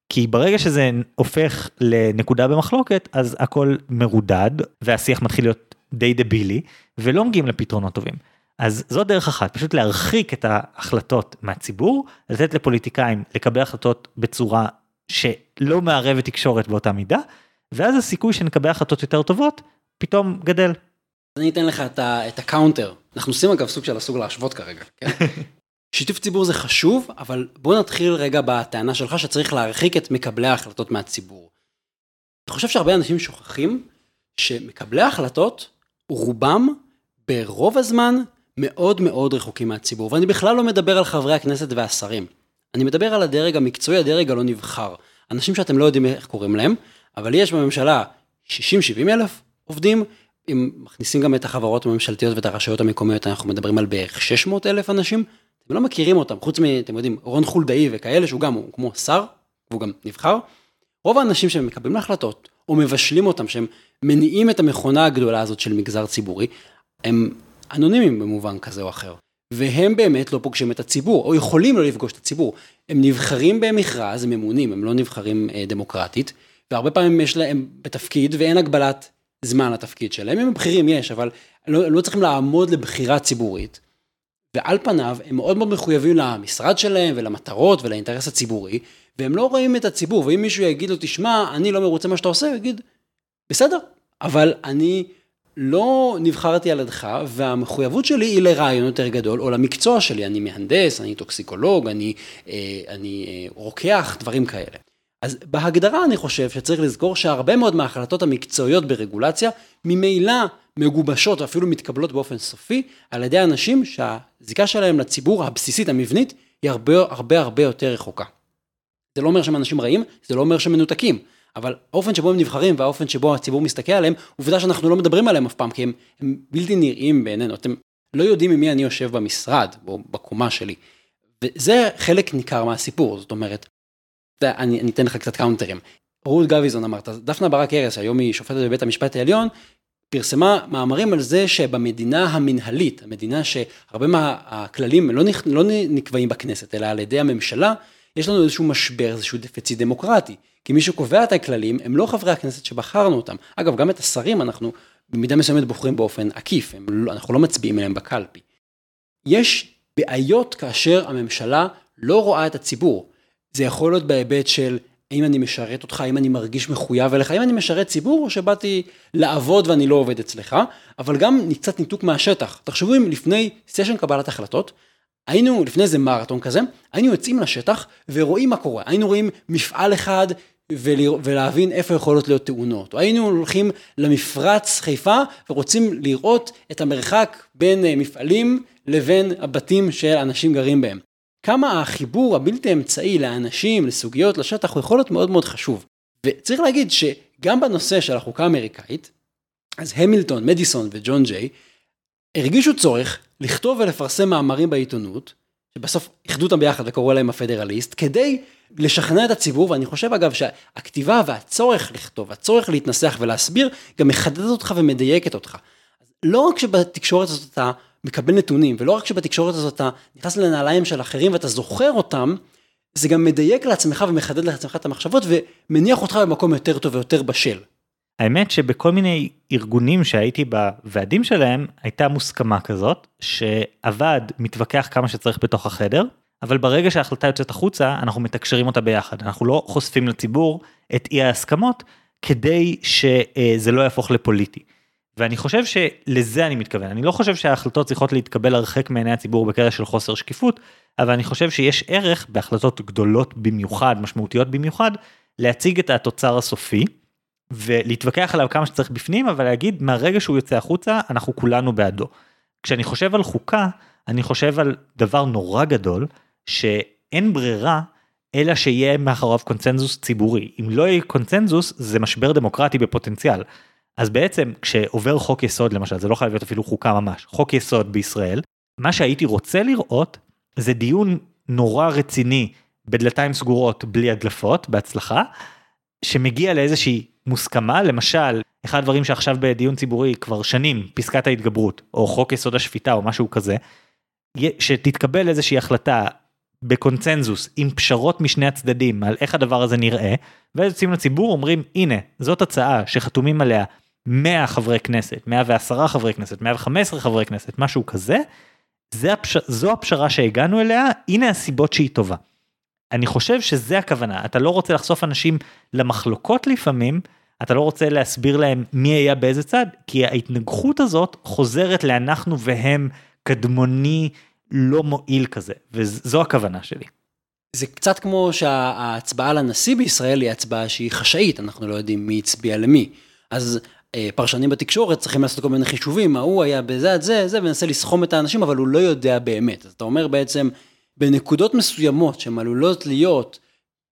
כי ברגע שזה הופך לנקודה במחלוקת, אז הכל מרודד, והשיח מתחיל להיות די דבילי, ולא מגיעים לפתרונות טובים. אז זו דרך אחת, פשוט להרחיק את ההחלטות מהציבור, לתת לפוליטיקאים לקבל החלטות בצורה שלא מערבת תקשורת באותה מידה, ואז הסיכוי שנקבל החלטות יותר טובות, פתאום גדל. אני אתן לך את, ה- את הקאונטר. אנחנו עושים אגב סוג של הסוג להשוות כרגע. כן? שיתוף ציבור זה חשוב, אבל בוא נתחיל רגע בטענה שלך, שצריך להרחיק את מקבלי ההחלטות מהציבור. אתה חושב שהרבה אנשים שוכחים, שמקבלי ההחלטות, רובם, ברוב הזמן, מאוד מאוד רחוקים מהציבור, ואני בכלל לא מדבר על חברי הכנסת והשרים, אני מדבר על הדרג המקצועי, הדרג הלא נבחר, אנשים שאתם לא יודעים איך קוראים להם, אבל יש בממשלה שישים שבעים אלף עובדים, אם מכניסים גם את החברות הממשלתיות ואת הרשויות המקומיות, אנחנו מדברים על בערך שש מאות אלף אנשים, אתם לא מכירים אותם, חוץ מ, אתם יודעים, רון חולדאי וכאלה, שהוא גם, הוא כמו שר, והוא גם נבחר, רוב האנשים שמקבלים להחלטות, או מבשלים אותם, שהם מניעים את המכונה הגדולה הזאת של מגזר ציבורי, הם אנונימים במובן כזה או אחר. והם באמת לא פוגשים את הציבור, או יכולים לא לפגוש את הציבור. הם נבחרים במכרז, הם ממונים, הם לא נבחרים דמוקרטית, והרבה פעמים יש להם בתפקיד, ואין הגבלת זמן לתפקיד שלהם. הם בחירים יש, אבל לא, לא צריכים לעמוד לבחירה ציבורית. ועל פניו, הם מאוד מאוד מחויבים למשרד שלהם, ולמטרות, ולאינטרס הציבורי, והם לא רואים את הציבור, ואם מישהו יגיד לו, תשמע, אני לא מרוצה מה שאתה עושה, הוא יגיד, בסדר, אבל אני לא נבחרתי על ידך, והמחויבות שלי היא לרעיון יותר גדול, או למקצוע שלי, אני מהנדס, אני טוקסיקולוג, אני, אה, אני אה, רוקח, דברים כאלה. אז בהגדרה אני חושב שצריך לזכור שהרבה מאוד מההחלטות המקצועיות ברגולציה, ממילא מגובשות, ואפילו מתקבלות באופן סופי, על ידי אנשים שהזיקה שלהם לציבור הבסיסית, המבנית, היא הרבה הרבה הרבה יותר רחוקה. זה לא אומר שהם אנשים רעים, זה לא אומר שהם מנותקים, אבל האופן שבו הם נבחרים והאופן שבו הציבור מסתכל עליהם, עובדה שאנחנו לא מדברים עליהם אף פעם, כי הם, הם בלתי נראים בעינינו, אתם לא יודעים עם מי אני יושב במשרד, או בקומה שלי, וזה חלק ניכר מהסיפור, זאת אומרת, אני, אני אתן לך קצת קאונטרים, רות גביזון אמרת, דפנה ברק ארז, שהיום היא שופטת בבית המשפט העליון, פרסמה מאמרים על זה שבמדינה המנהלית, המדינה שהרבה מהכללים לא, לא נקבעים בכנסת, אלא על ידי הממשלה, יש לנו איזשהו משבר, איזשהו דפציט דמוקרטי, כי מי שקובע את הכללים, הם לא חברי הכנסת שבחרנו אותם. אגב, גם את השרים אנחנו במידה מסוימת בוחרים באופן עקיף, הם, אנחנו לא מצביעים אליהם בקלפי. יש בעיות כאשר הממשלה לא רואה את הציבור. זה יכול להיות בהיבט של האם אני משרת אותך, האם אני מרגיש מחויב אליך, האם אני משרת ציבור או שבאתי לעבוד ואני לא עובד אצלך, אבל גם קצת ניתוק מהשטח. תחשבו אם לפני סשן קבלת החלטות, היינו, לפני איזה מרתון כזה, היינו יוצאים לשטח ורואים מה קורה. היינו רואים מפעל אחד ולהבין איפה יכולות להיות תאונות. או היינו הולכים למפרץ חיפה ורוצים לראות את המרחק בין מפעלים לבין הבתים של אנשים גרים בהם. כמה החיבור הבלתי אמצעי לאנשים, לסוגיות, לשטח, הוא יכול להיות מאוד מאוד חשוב. וצריך להגיד שגם בנושא של החוקה האמריקאית, אז המילטון, מדיסון וג'ון ג'יי, הרגישו צורך לכתוב ולפרסם מאמרים בעיתונות, שבסוף יחדו אותם ביחד וקראו להם הפדרליסט, כדי לשכנע את הציבור, ואני חושב אגב שהכתיבה והצורך לכתוב, הצורך להתנסח ולהסביר, גם מחדדת אותך ומדייקת אותך. לא רק שבתקשורת הזאת אתה מקבל נתונים, ולא רק שבתקשורת הזאת אתה נכנס לנעליים של אחרים ואתה זוכר אותם, זה גם מדייק לעצמך ומחדד לעצמך את המחשבות, ומניח אותך במקום יותר טוב ויותר בשל. האמת שבכל מיני ארגונים שהייתי בוועדים שלהם, הייתה מוסכמה כזאת, שהוועד מתווכח כמה שצריך בתוך החדר, אבל ברגע שההחלטה יוצאת החוצה, אנחנו מתקשרים אותה ביחד. אנחנו לא חושפים לציבור את אי ההסכמות, כדי שזה לא יהפוך לפוליטי. ואני חושב שלזה אני מתכוון. אני לא חושב שההחלטות צריכות להתקבל הרחק מעיני הציבור בקרה של חוסר שקיפות, אבל אני חושב שיש ערך בהחלטות גדולות במיוחד, משמעותיות במיוחד, להציג את התוצר הסופי, ולהתווכח עליו כמה שצריך בפנים, אבל להגיד, מהרגע שהוא יוצא החוצה, אנחנו כולנו בעדו. כשאני חושב על חוקה, אני חושב על דבר נורא גדול, שאין ברירה, אלא שיהיה מאחוריו קונצנזוס ציבורי. אם לא יהיה קונצנזוס, זה משבר דמוקרטי בפוטנציאל. אז בעצם, כשעובר חוק יסוד, למשל, זה לא חייב להיות אפילו חוקה ממש, חוק יסוד בישראל, מה שהייתי רוצה לראות, זה דיון נורא רציני, בדלתיים סגורות, בלי הדלפות, בהצלחה, שמגיע לאיזושהי מוסכמה, למשל, אחד הדברים שעכשיו בדיון ציבורי כבר שנים, פסקת ההתגברות, או חוק יסוד השפיטה, או משהו כזה, שתתקבל איזושהי החלטה בקונצנזוס, עם פשרות משני הצדדים, על איך הדבר הזה נראה, ויוצאים לציבור, אומרים, הנה, זאת הצעה שחתומים עליה מאה חברי כנסת, מאה ועשרה חברי כנסת, מאה וחמש עשרה חברי כנסת, משהו כזה, זה הפשר, זו הפשרה שהגענו אליה, הנה הסיבות שהיא טובה. אני חושב שזה הכוונה, אתה לא רוצה לחשוף אנשים למחלוקות לפעמים, אתה לא רוצה להסביר להם מי היה באיזה צד, כי ההתנגחות הזאת חוזרת לאנחנו והם קדמוני לא מועיל כזה, וזו הכוונה שלי. זה קצת כמו שההצבעה לנשיא בישראל היא הצבעה שהיא חשאית, אנחנו לא יודעים מי הצביע למי, אז פרשנים בתקשורת צריכים לעשות כל מיני חישובים, הוא היה בזה, זה, זה, ונסה לסחום את האנשים, אבל הוא לא יודע באמת, אז אתה אומר בעצם, בנקודות מסוימות שמעלולות להיות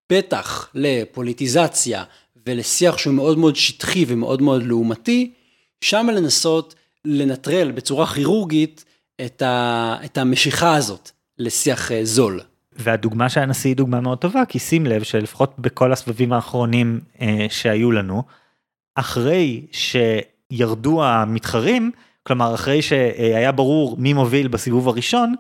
פתח לפוליטיזציה ולשיח שהוא מאוד מאוד שטחי ומאוד מאוד לעומתי, שם לנסות לנטרל בצורה כירורגית את, ה, את המשיכה הזאת לשיח זול. והדוגמה שהנשיא היא דוגמה מאוד טובה, כי שים לב שלפחות בכל הסבבים האחרונים אה, שהיו לנו, אחרי שירדו המתחרים, כלומר אחרי שהיה ברור מי מוביל בסיבוב הראשון,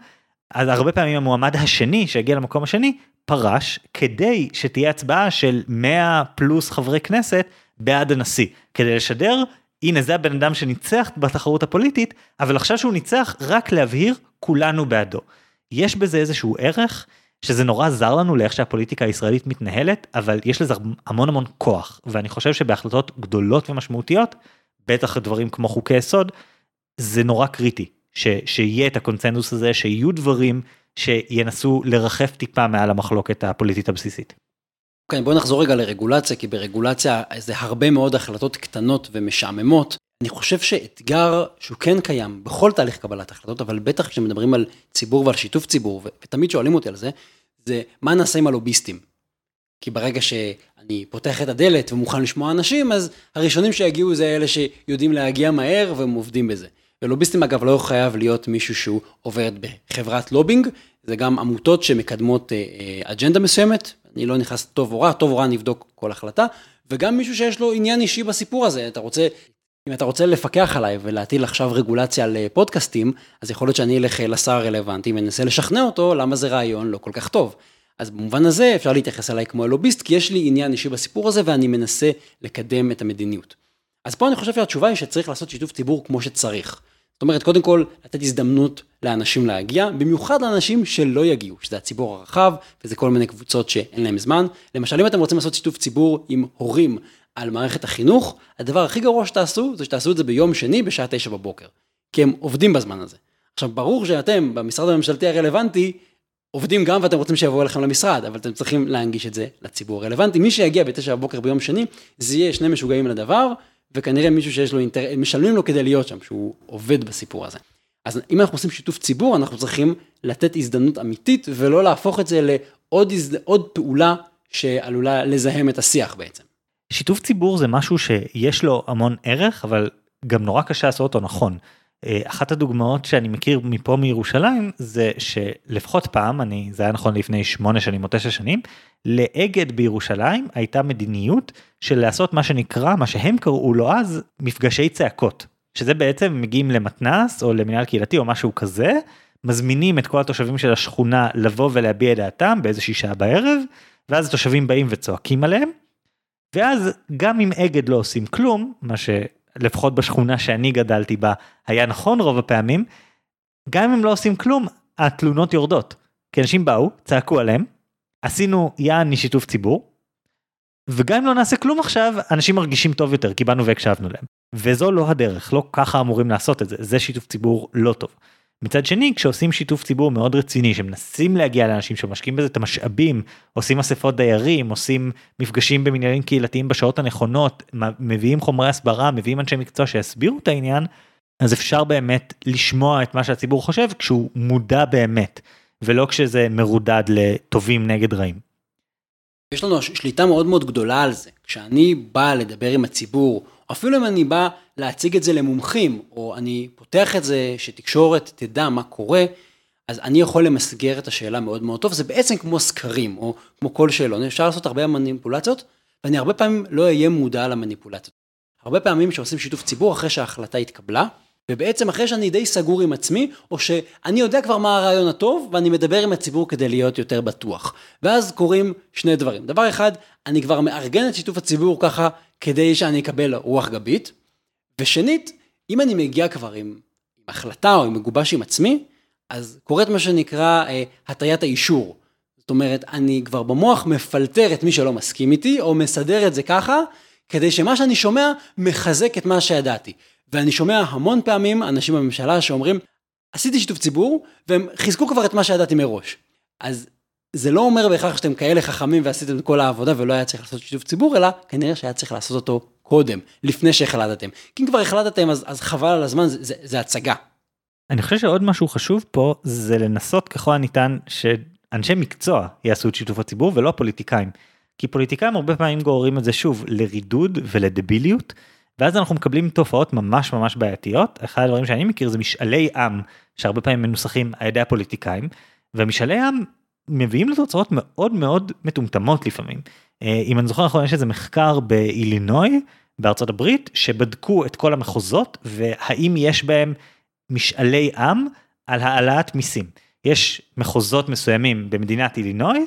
אז הרבה פעמים המועמד השני שהגיע למקום השני, פרש כדי שתהיה הצבעה של מאה פלוס חברי כנסת בעד הנשיא, כדי לשדר, הנה זה הבן אדם שניצח בתחרות הפוליטית, אבל עכשיו שהוא ניצח רק להבהיר כולנו בעדו. יש בזה איזשהו ערך שזה נורא זר לנו לאיך שהפוליטיקה הישראלית מתנהלת, אבל יש לזה המון המון כוח, ואני חושב שבהחלטות גדולות ומשמעותיות, בטח דברים כמו חוקי יסוד, זה נורא קריטי, ש, שיהיה את הקונצנזוס הזה, שיהיו דברים שינסו לרחף טיפה מעל המחלוקת הפוליטית הבסיסית. כן, בואו נחזור רגע לרגולציה, כי ברגולציה זה הרבה מאוד החלטות קטנות ומשעממות. אני חושב שאתגר שהוא כן קיים בכל תהליך קבלת החלטות, אבל בטח כשמדברים על ציבור ועל שיתוף ציבור, ותמיד שואלים אותי על זה, זה מה נעשה עם הלוביסטים? כי ברגע שאני פותח את הדלת ומוכן לשמוע אנשים, אז הראשונים שיגיעו זה אלה שיודעים להגיע מהר והם עובדים בזה. ולוביסטים אגב לא חייב להיות מישהו שהוא עובד בחברת לובינג, זה גם עמותות שמקדמות אג'נדה מסוימת, אני לא נכנס טוב או רע, טוב או רע נבדוק כל החלטה, וגם מישהו שיש לו עניין אישי בסיפור הזה, אתה רוצה, אם אתה רוצה לפקח עליי ולהטיל עכשיו רגולציה לפודקאסטים, אז יכול להיות שאני אלך לשר הרלוונטי, ואנסה לשכנע אותו למה זה רעיון לא כל כך טוב. אז במובן הזה אפשר להתייחס עליי כמו לוביסט, כי יש לי עניין אישי בסיפור הזה, ואני מנסה לקדם את המדיניות. אז פה אני חושב שהתשובה היא שצריך לעשות שיתוף ציבור כמו שצריך. זאת אומרת, קודם כל, לתת הזדמנות לאנשים להגיע, במיוחד לאנשים שלא יגיעו, שזה הציבור הרחב, וזה כל מיני קבוצות שאין להם זמן. למשל, אם אתם רוצים לעשות שיתוף ציבור עם הורים על מערכת החינוך, הדבר הכי גרוע שתעשו, זה שתעשו את זה ביום שני, בשעה תשע בבוקר, כי הם עובדים בזמן הזה. עכשיו, ברור שאתם, במשרד הממשלתי הרלוונטי, עובדים גם ואתם רוצים שיבואו אליכם למשרד, אבל אתם צריכים להנגיש את זה לציבור הרלוונטי. מי שיגיע בתשע בבוקר ביום שני, זה יהיה שני משוגעים לדבר, וכנראה מישהו שיש לו אינטרס, משלמים לו כדי להיות שם, שהוא עובד בסיפור הזה. אז אם אנחנו עושים שיתוף ציבור, אנחנו צריכים לתת הזדמנות אמיתית, ולא להפוך את זה לעוד הזד... עוד פעולה שעלולה לזהם את השיח בעצם. שיתוף ציבור זה משהו שיש לו המון ערך, אבל גם נורא קשה לעשות אותו נכון. אחת הדוגמאות שאני מכיר מפה מירושלים, זה שלפחות פעם, אני, זה היה נכון לפני שמונה שנים או תשע שנים, לאגד בירושלים הייתה מדיניות של לעשות מה שנקרא, מה שהם קראו לו אז, מפגשי צעקות. שזה בעצם מגיעים למתנס או למנהל קהילתי או משהו כזה, מזמינים את כל התושבים של השכונה לבוא ולהביע דעתם באיזושהי שעה בערב, ואז התושבים באים וצועקים עליהם, ואז גם אם אגד לא עושים כלום, מה ש... לפחות בשכונה שאני גדלתי בה, היה נכון רוב הפעמים, גם אם הם לא עושים כלום, התלונות יורדות. כי אנשים באו, צעקו עליהם, עשינו יעני שיתוף ציבור, וגם אם לא נעשה כלום עכשיו, אנשים מרגישים טוב יותר, כי באנו והקשבנו להם. וזו לא הדרך, לא ככה אמורים לעשות את זה, זה שיתוף ציבור לא טוב. מצד שני, כשעושים שיתוף ציבור מאוד רציני, שמנסים להגיע לאנשים שמשקיעים בזה את המשאבים, עושים אספות דיירים, עושים מפגשים במנהלים קהילתיים בשעות הנכונות, מביאים חומרי הסברה, מביאים אנשי מקצוע שיסבירו את העניין, אז אפשר באמת לשמוע את מה שהציבור חושב, כשהוא מודע באמת, ולא כשזה מרודד לטובים נגד רעים. יש לנו שליטה מאוד מאוד גדולה על זה, כשאני בא לדבר עם הציבור, אפילו אם אני בא להציג את זה למומחים, או אני פותח את זה שתקשורת תדע מה קורה, אז אני יכול למסגר את השאלה מאוד מאוד טוב, זה בעצם כמו סקרים, או כמו כל שאלון, אפשר לעשות הרבה מניפולציות, ואני הרבה פעמים לא אהיה מודע למניפולציות. הרבה פעמים שעושים שיתוף ציבור אחרי שההחלטה התקבלה, ובעצם אחרי שאני די סגור עם עצמי, או שאני יודע כבר מה הרעיון הטוב, ואני מדבר עם הציבור כדי להיות יותר בטוח. ואז קוראים שני דברים. דבר אחד, אני כבר מארגן את שיתוף הציבור ככה, כדי שאני אקבל רוח גבית. ושנית, אם אני מגיע כבר עם החלטה או עם מגובש עם עצמי, אז קורית מה שנקרא אה, הטיית האישור. זאת אומרת, אני כבר במוח מפלטר את מי שלא מסכים איתי, או מסדר את זה ככה, כדי שמה שאני שומע מחזק את מה שידעתי. ואני שומע המון פעמים אנשים בממשלה שאומרים, עשיתי שיתוף ציבור, והם חיזקו כבר את מה שידעתי מראש. אז זה לא אומר בהכרח שאתם כאלה חכמים ועשיתם את כל העבודה ולא היה צריך לעשות שיתוף ציבור, אלא כנראה שהיה צריך לעשות אותו קודם, לפני שהחלטתם. כי אם כבר החלטתם, אז, אז חבל על הזמן, זה, זה, זה הצגה. אני חושב שעוד משהו חשוב פה, זה לנסות ככל הניתן שאנשי מקצוע יעשו את שיתוף הציבור, ולא הפוליטיקאים. כי פוליטיקאים הרבה פעמים גוררים את זה שוב לרידוד ולדביליות, ואז אנחנו מקבלים תופעות ממש ממש בעייתיות. אחד הדברים שאני מכיר זה משאלי עם, שהרבה פעמים מנוסחים על ידי הפוליטיקאים, ומשאלי עם מביאים לתוצאות מאוד מאוד מטומטמות לפעמים. אם אני זוכר נכון, יש איזה מחקר באילינוי, בארצות הברית, שבדקו את כל המחוזות, והאם יש בהם משאלי עם על העלאת מיסים. יש מחוזות מסוימים במדינת אילינוי,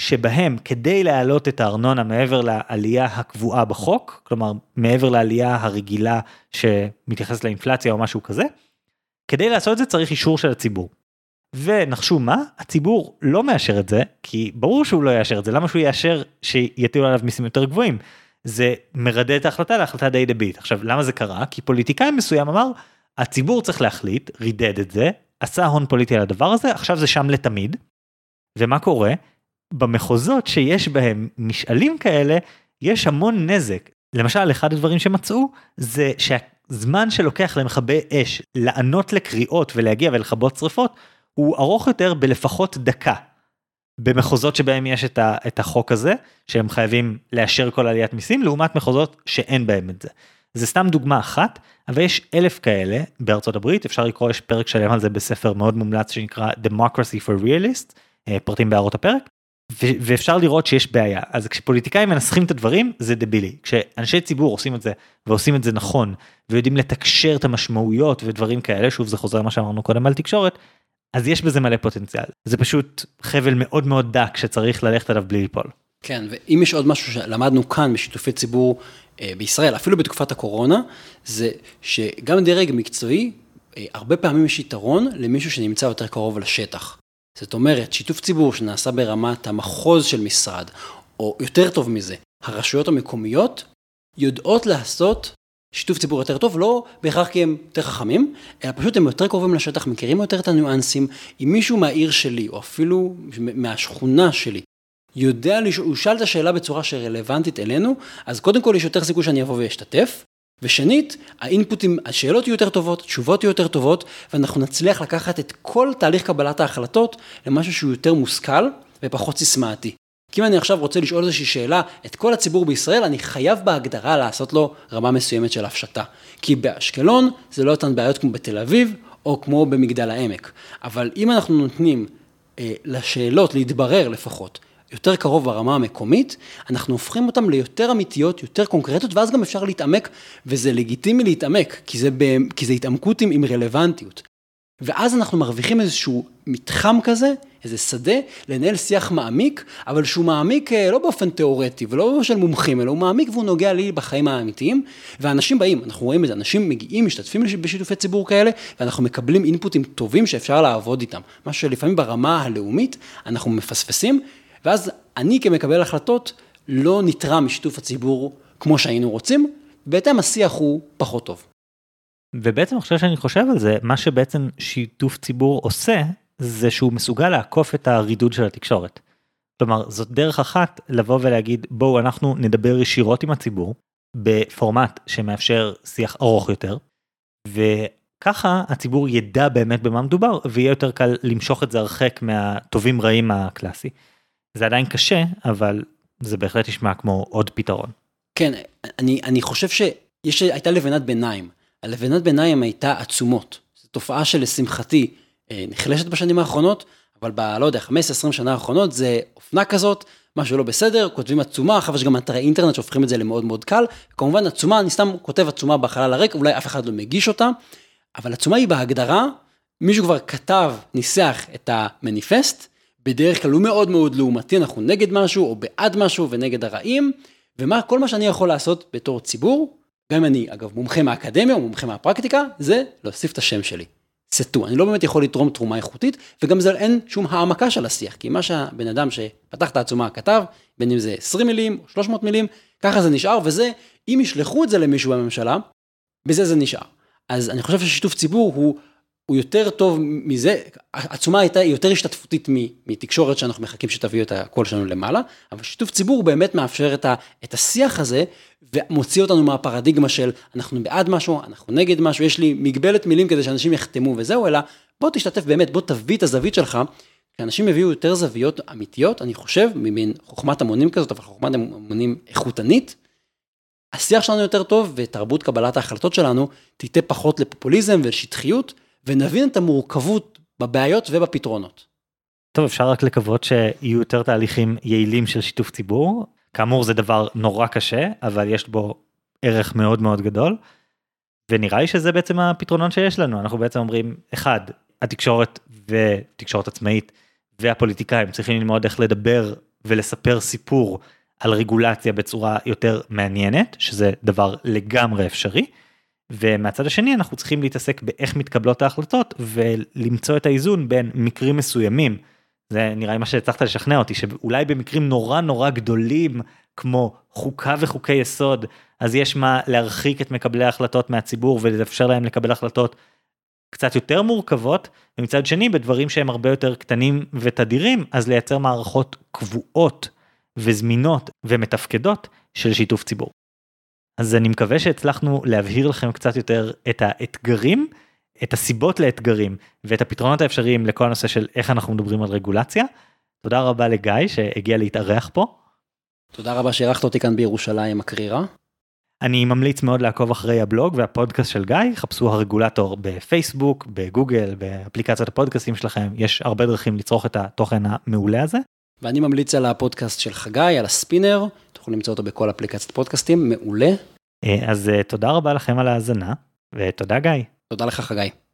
שבהם כדי להעלות את הארנונה מעבר לעלייה הקבועה בחוק, כלומר מעבר לעלייה הרגילה שמתייחסת לאינפלציה או משהו כזה, כדי לעשות את זה צריך אישור של הציבור. ונחשו מה? הציבור לא מאשר את זה, כי ברור שהוא לא יאשר את זה, למה שהוא יאשר שיטילו עליו מיסים יותר גבוהים? זה מרדה את ההחלטה להחלטה די דבית. עכשיו, למה זה קרה? כי פוליטיקאי מסוים אמר, הציבור צריך להחליט, רידד את זה, עשה הון פוליטי על הדבר הזה, עכשיו זה שם לתמיד. ומה קורה? במחוזות שיש בהם משאלים כאלה, יש המון נזק. למשל, אחד הדברים שמצאו, זה שהזמן שלוקח למכבי אש, לענות לקריאות ולהגיע ולכבות שריפות, הוא ארוך יותר בלפחות דקה. במחוזות שבהם יש את, ה, את החוק הזה, שהם חייבים לאשר כל עליית מיסים, לעומת מחוזות שאין בהם את זה. זה סתם דוגמה אחת, אבל יש אלף כאלה בארצות הברית, אפשר לקרוא, יש פרק שלם על זה בספר מאוד מומלץ, שנקרא Democracy for Realists, פרטים בהערות הפרק, ו- ואפשר לראות שיש בעיה. אז כשפוליטיקאים מנסחים את הדברים, זה דבילי. כשאנשי ציבור עושים את זה, ועושים את זה נכון, ויודעים לתקשר את המשמעויות ודברים כאלה, שוב, זה חוזר מה שאמרנו קודם על תקשורת, אז יש בזה מלא פוטנציאל. זה פשוט חבל מאוד מאוד דק שצריך ללכת עליו בלי ליפול. כן, ואם יש עוד משהו שלמדנו כאן בשיתופי ציבור בישראל, אפילו בתקופת הקורונה, זה שגם דרג מקצועי, הרבה פעמים יש יתרון למישהו שנמצא יותר קרוב לשטח. זאת אומרת, שיתוף ציבור שנעשה ברמת המחוז של משרד, או יותר טוב מזה, הרשויות המקומיות יודעות לעשות שיתוף ציבור יותר טוב, לא בהכרח כי הם יותר חכמים, אלא פשוט הם יותר קרובים לשטח, מכירים יותר את הניואנסים. אם מישהו מהעיר שלי, או אפילו מהשכונה שלי, יודע, הוא שאל את השאלה בצורה שרלוונטית אלינו, אז קודם כל יש יותר סיכוי שאני אבוא וישתתף, ושנית, האינפוטים, השאלות יהיו יותר טובות, תשובות יהיו יותר טובות, ואנחנו נצליח לקחת את כל תהליך קבלת ההחלטות למשהו שהוא יותר מושכל ופחות סיסמאתי. כי אם אני עכשיו רוצה לשאול איזושהי שאלה, את כל הציבור בישראל, אני חייב בהגדרה לעשות לו רמה מסוימת של הפשטה. כי באשקלון זה לא אותן בעיות כמו בתל אביב, או כמו במגדל העמק. אבל אם אנחנו נותנים אה, לשאלות להתברר לפחות, יותר קרוב ברמה המקומית, אנחנו הופכים אותם ליותר אמיתיות, יותר קונקרטיות, ואז גם אפשר להתעמק, וזה לגיטימי להתעמק, כי זה, כי זה התעמקות עם רלוונטיות. ואז אנחנו מרוויחים איזשהו מתחם כזה, איזה שדה, לנהל שיח מעמיק, אבל שהוא מעמיק לא באופן תיאורטי, ולא של מומחים, אלא הוא מעמיק והוא נוגע לי בחיים האמיתיים, ואנשים באים, אנחנו רואים את זה, אנשים מגיעים, משתתפים בשיתופי ציבור כאלה, ואנחנו מקבלים אינפוטים טובים שאפשר לעבוד איתם. מה שלפעמים ברמה הלאומית, אנחנו מפספסים, ואז אני כמקבל החלטות לא נתרם משיתוף הציבור כמו שהיינו רוצים, ובעצם השיח הוא פחות טוב. ובעצם עכשיו שאני חושב על זה, מה שבעצם שיתוף ציבור עושה, זה שהוא מסוגל לעקוף את הרידוד של התקשורת. כלומר, זאת דרך אחת לבוא ולהגיד, בואו אנחנו נדבר ישירות עם הציבור, בפורמט שמאפשר שיח ארוך יותר, וככה הציבור ידע באמת במה מדובר, ויהיה יותר קל למשוך את זה הרחק מהטובים רעים הקלאסי. זה עדיין קשה, אבל זה בהחלט נשמע כמו עוד פתרון. כן, אני, אני חושב שיש, הייתה לבנת ביניים. הלבנת ביניים הייתה עצומות. זו תופעה שלשמחתי נחלשת בשנים האחרונות, אבל ב, לא יודע, חמש עשרה עשרים שנה האחרונות, זה אופנה כזאת, משהו לא בסדר, כותבים עצומה, אחר כך יש גם אתרי אינטרנט שהופכים את זה למאוד מאוד קל, וכמובן עצומה, אני סתם כותב עצומה בחלל הריק, אולי אף אחד לא מגיש אותה, אבל עצומה היא בהגדרה, מישהו כבר כתב, ניסח את המניפסט, בדרך כלל הוא מאוד מאוד לעומתי, אנחנו נגד משהו, או בעד משהו, ונגד הרעים, ומה, כל מה שאני יכול לעשות בתור ציבור, גם אני, אגב, מומחה מהאקדמיה, או מומחה מהפרקטיקה, זה להוסיף את השם שלי. סטו, אני לא באמת יכול לתרום תרומה איכותית, וגם זה אין שום העמקה של השיח, כי מה שהבן אדם שפתח את העצומה כתב, בין אם זה עשרים מילים, או שלוש מאות מילים, ככה זה נשאר, וזה, אם ישלחו את זה למישהו בממשלה, בזה זה נשאר. אז אני חושב ששיתוף ציבור הוא הוא יותר טוב מזה, העצומה הייתה יותר השתתפותית מתקשורת שאנחנו מחכים שתביאו את הקול שלנו למעלה, אבל שיתוף ציבור באמת מאפשר את, ה, את השיח הזה, ומוציא אותנו מהפרדיגמה של אנחנו בעד משהו, אנחנו נגד משהו, יש לי מגבלת מילים כדי שאנשים יחתמו וזהו, אלא בוא תשתתף באמת, בוא תביא את הזווית שלך, כשאנשים הביאו יותר זוויות אמיתיות, אני חושב, ממין חוכמת המונים כזאת, אבל חוכמת המונים איכותנית, השיח שלנו יותר טוב, ותרבות קבלת ההחלטות שלנו תיתה פחות לפופוליזם ולשטחיות, ונבין את המורכבות בבעיות ובפתרונות. טוב, אפשר רק לקוות שיהיו יותר תהליכים יעילים של שיתוף ציבור. כאמור, זה דבר נורא קשה, אבל יש בו ערך מאוד מאוד גדול, ונראה לי שזה בעצם הפתרונות שיש לנו. אנחנו בעצם אומרים, אחד, התקשורת ותקשורת עצמאית והפוליטיקאים צריכים ללמוד איך לדבר ולספר סיפור על רגולציה בצורה יותר מעניינת, שזה דבר לגמרי אפשרי, ומהצד השני אנחנו צריכים להתעסק באיך מתקבלות ההחלטות, ולמצוא את האיזון בין מקרים מסוימים. זה נראה מה שצריך לשכנע אותי, שאולי במקרים נורא נורא גדולים, כמו חוקה וחוקי יסוד, אז יש מה להרחיק את מקבלי ההחלטות מהציבור, ולאפשר להם לקבל החלטות קצת יותר מורכבות, ומצד שני, בדברים שהם הרבה יותר קטנים ותדירים, אז לייצר מערכות קבועות וזמינות ומתפקדות של שיתוף ציבור. אז אני מקווה שהצלחנו להבהיר לכם קצת יותר את האתגרים, את הסיבות לאתגרים, ואת הפתרונות האפשריים לכל הנושא של איך אנחנו מדברים על רגולציה. תודה רבה לגיא שהגיע להתארח פה. תודה רבה שאירחת אותי כאן בירושלים הקרירה. אני ממליץ מאוד לעקוב אחרי הבלוג והפודקאסט של גיא, חפשו הרגולטור בפייסבוק, בגוגל, באפליקציית הפודקאסטים שלכם, יש הרבה דרכים לצרוך את התוכן המעולה הזה. ואני ממליץ על הפודקאסט של חגי, על הספינר, תוכלו למצוא אותו בכל אפליקציית פודקאסטים, מעולה. אז תודה רבה לכם על ההאזנה, ותודה גיא. תודה לך חגי.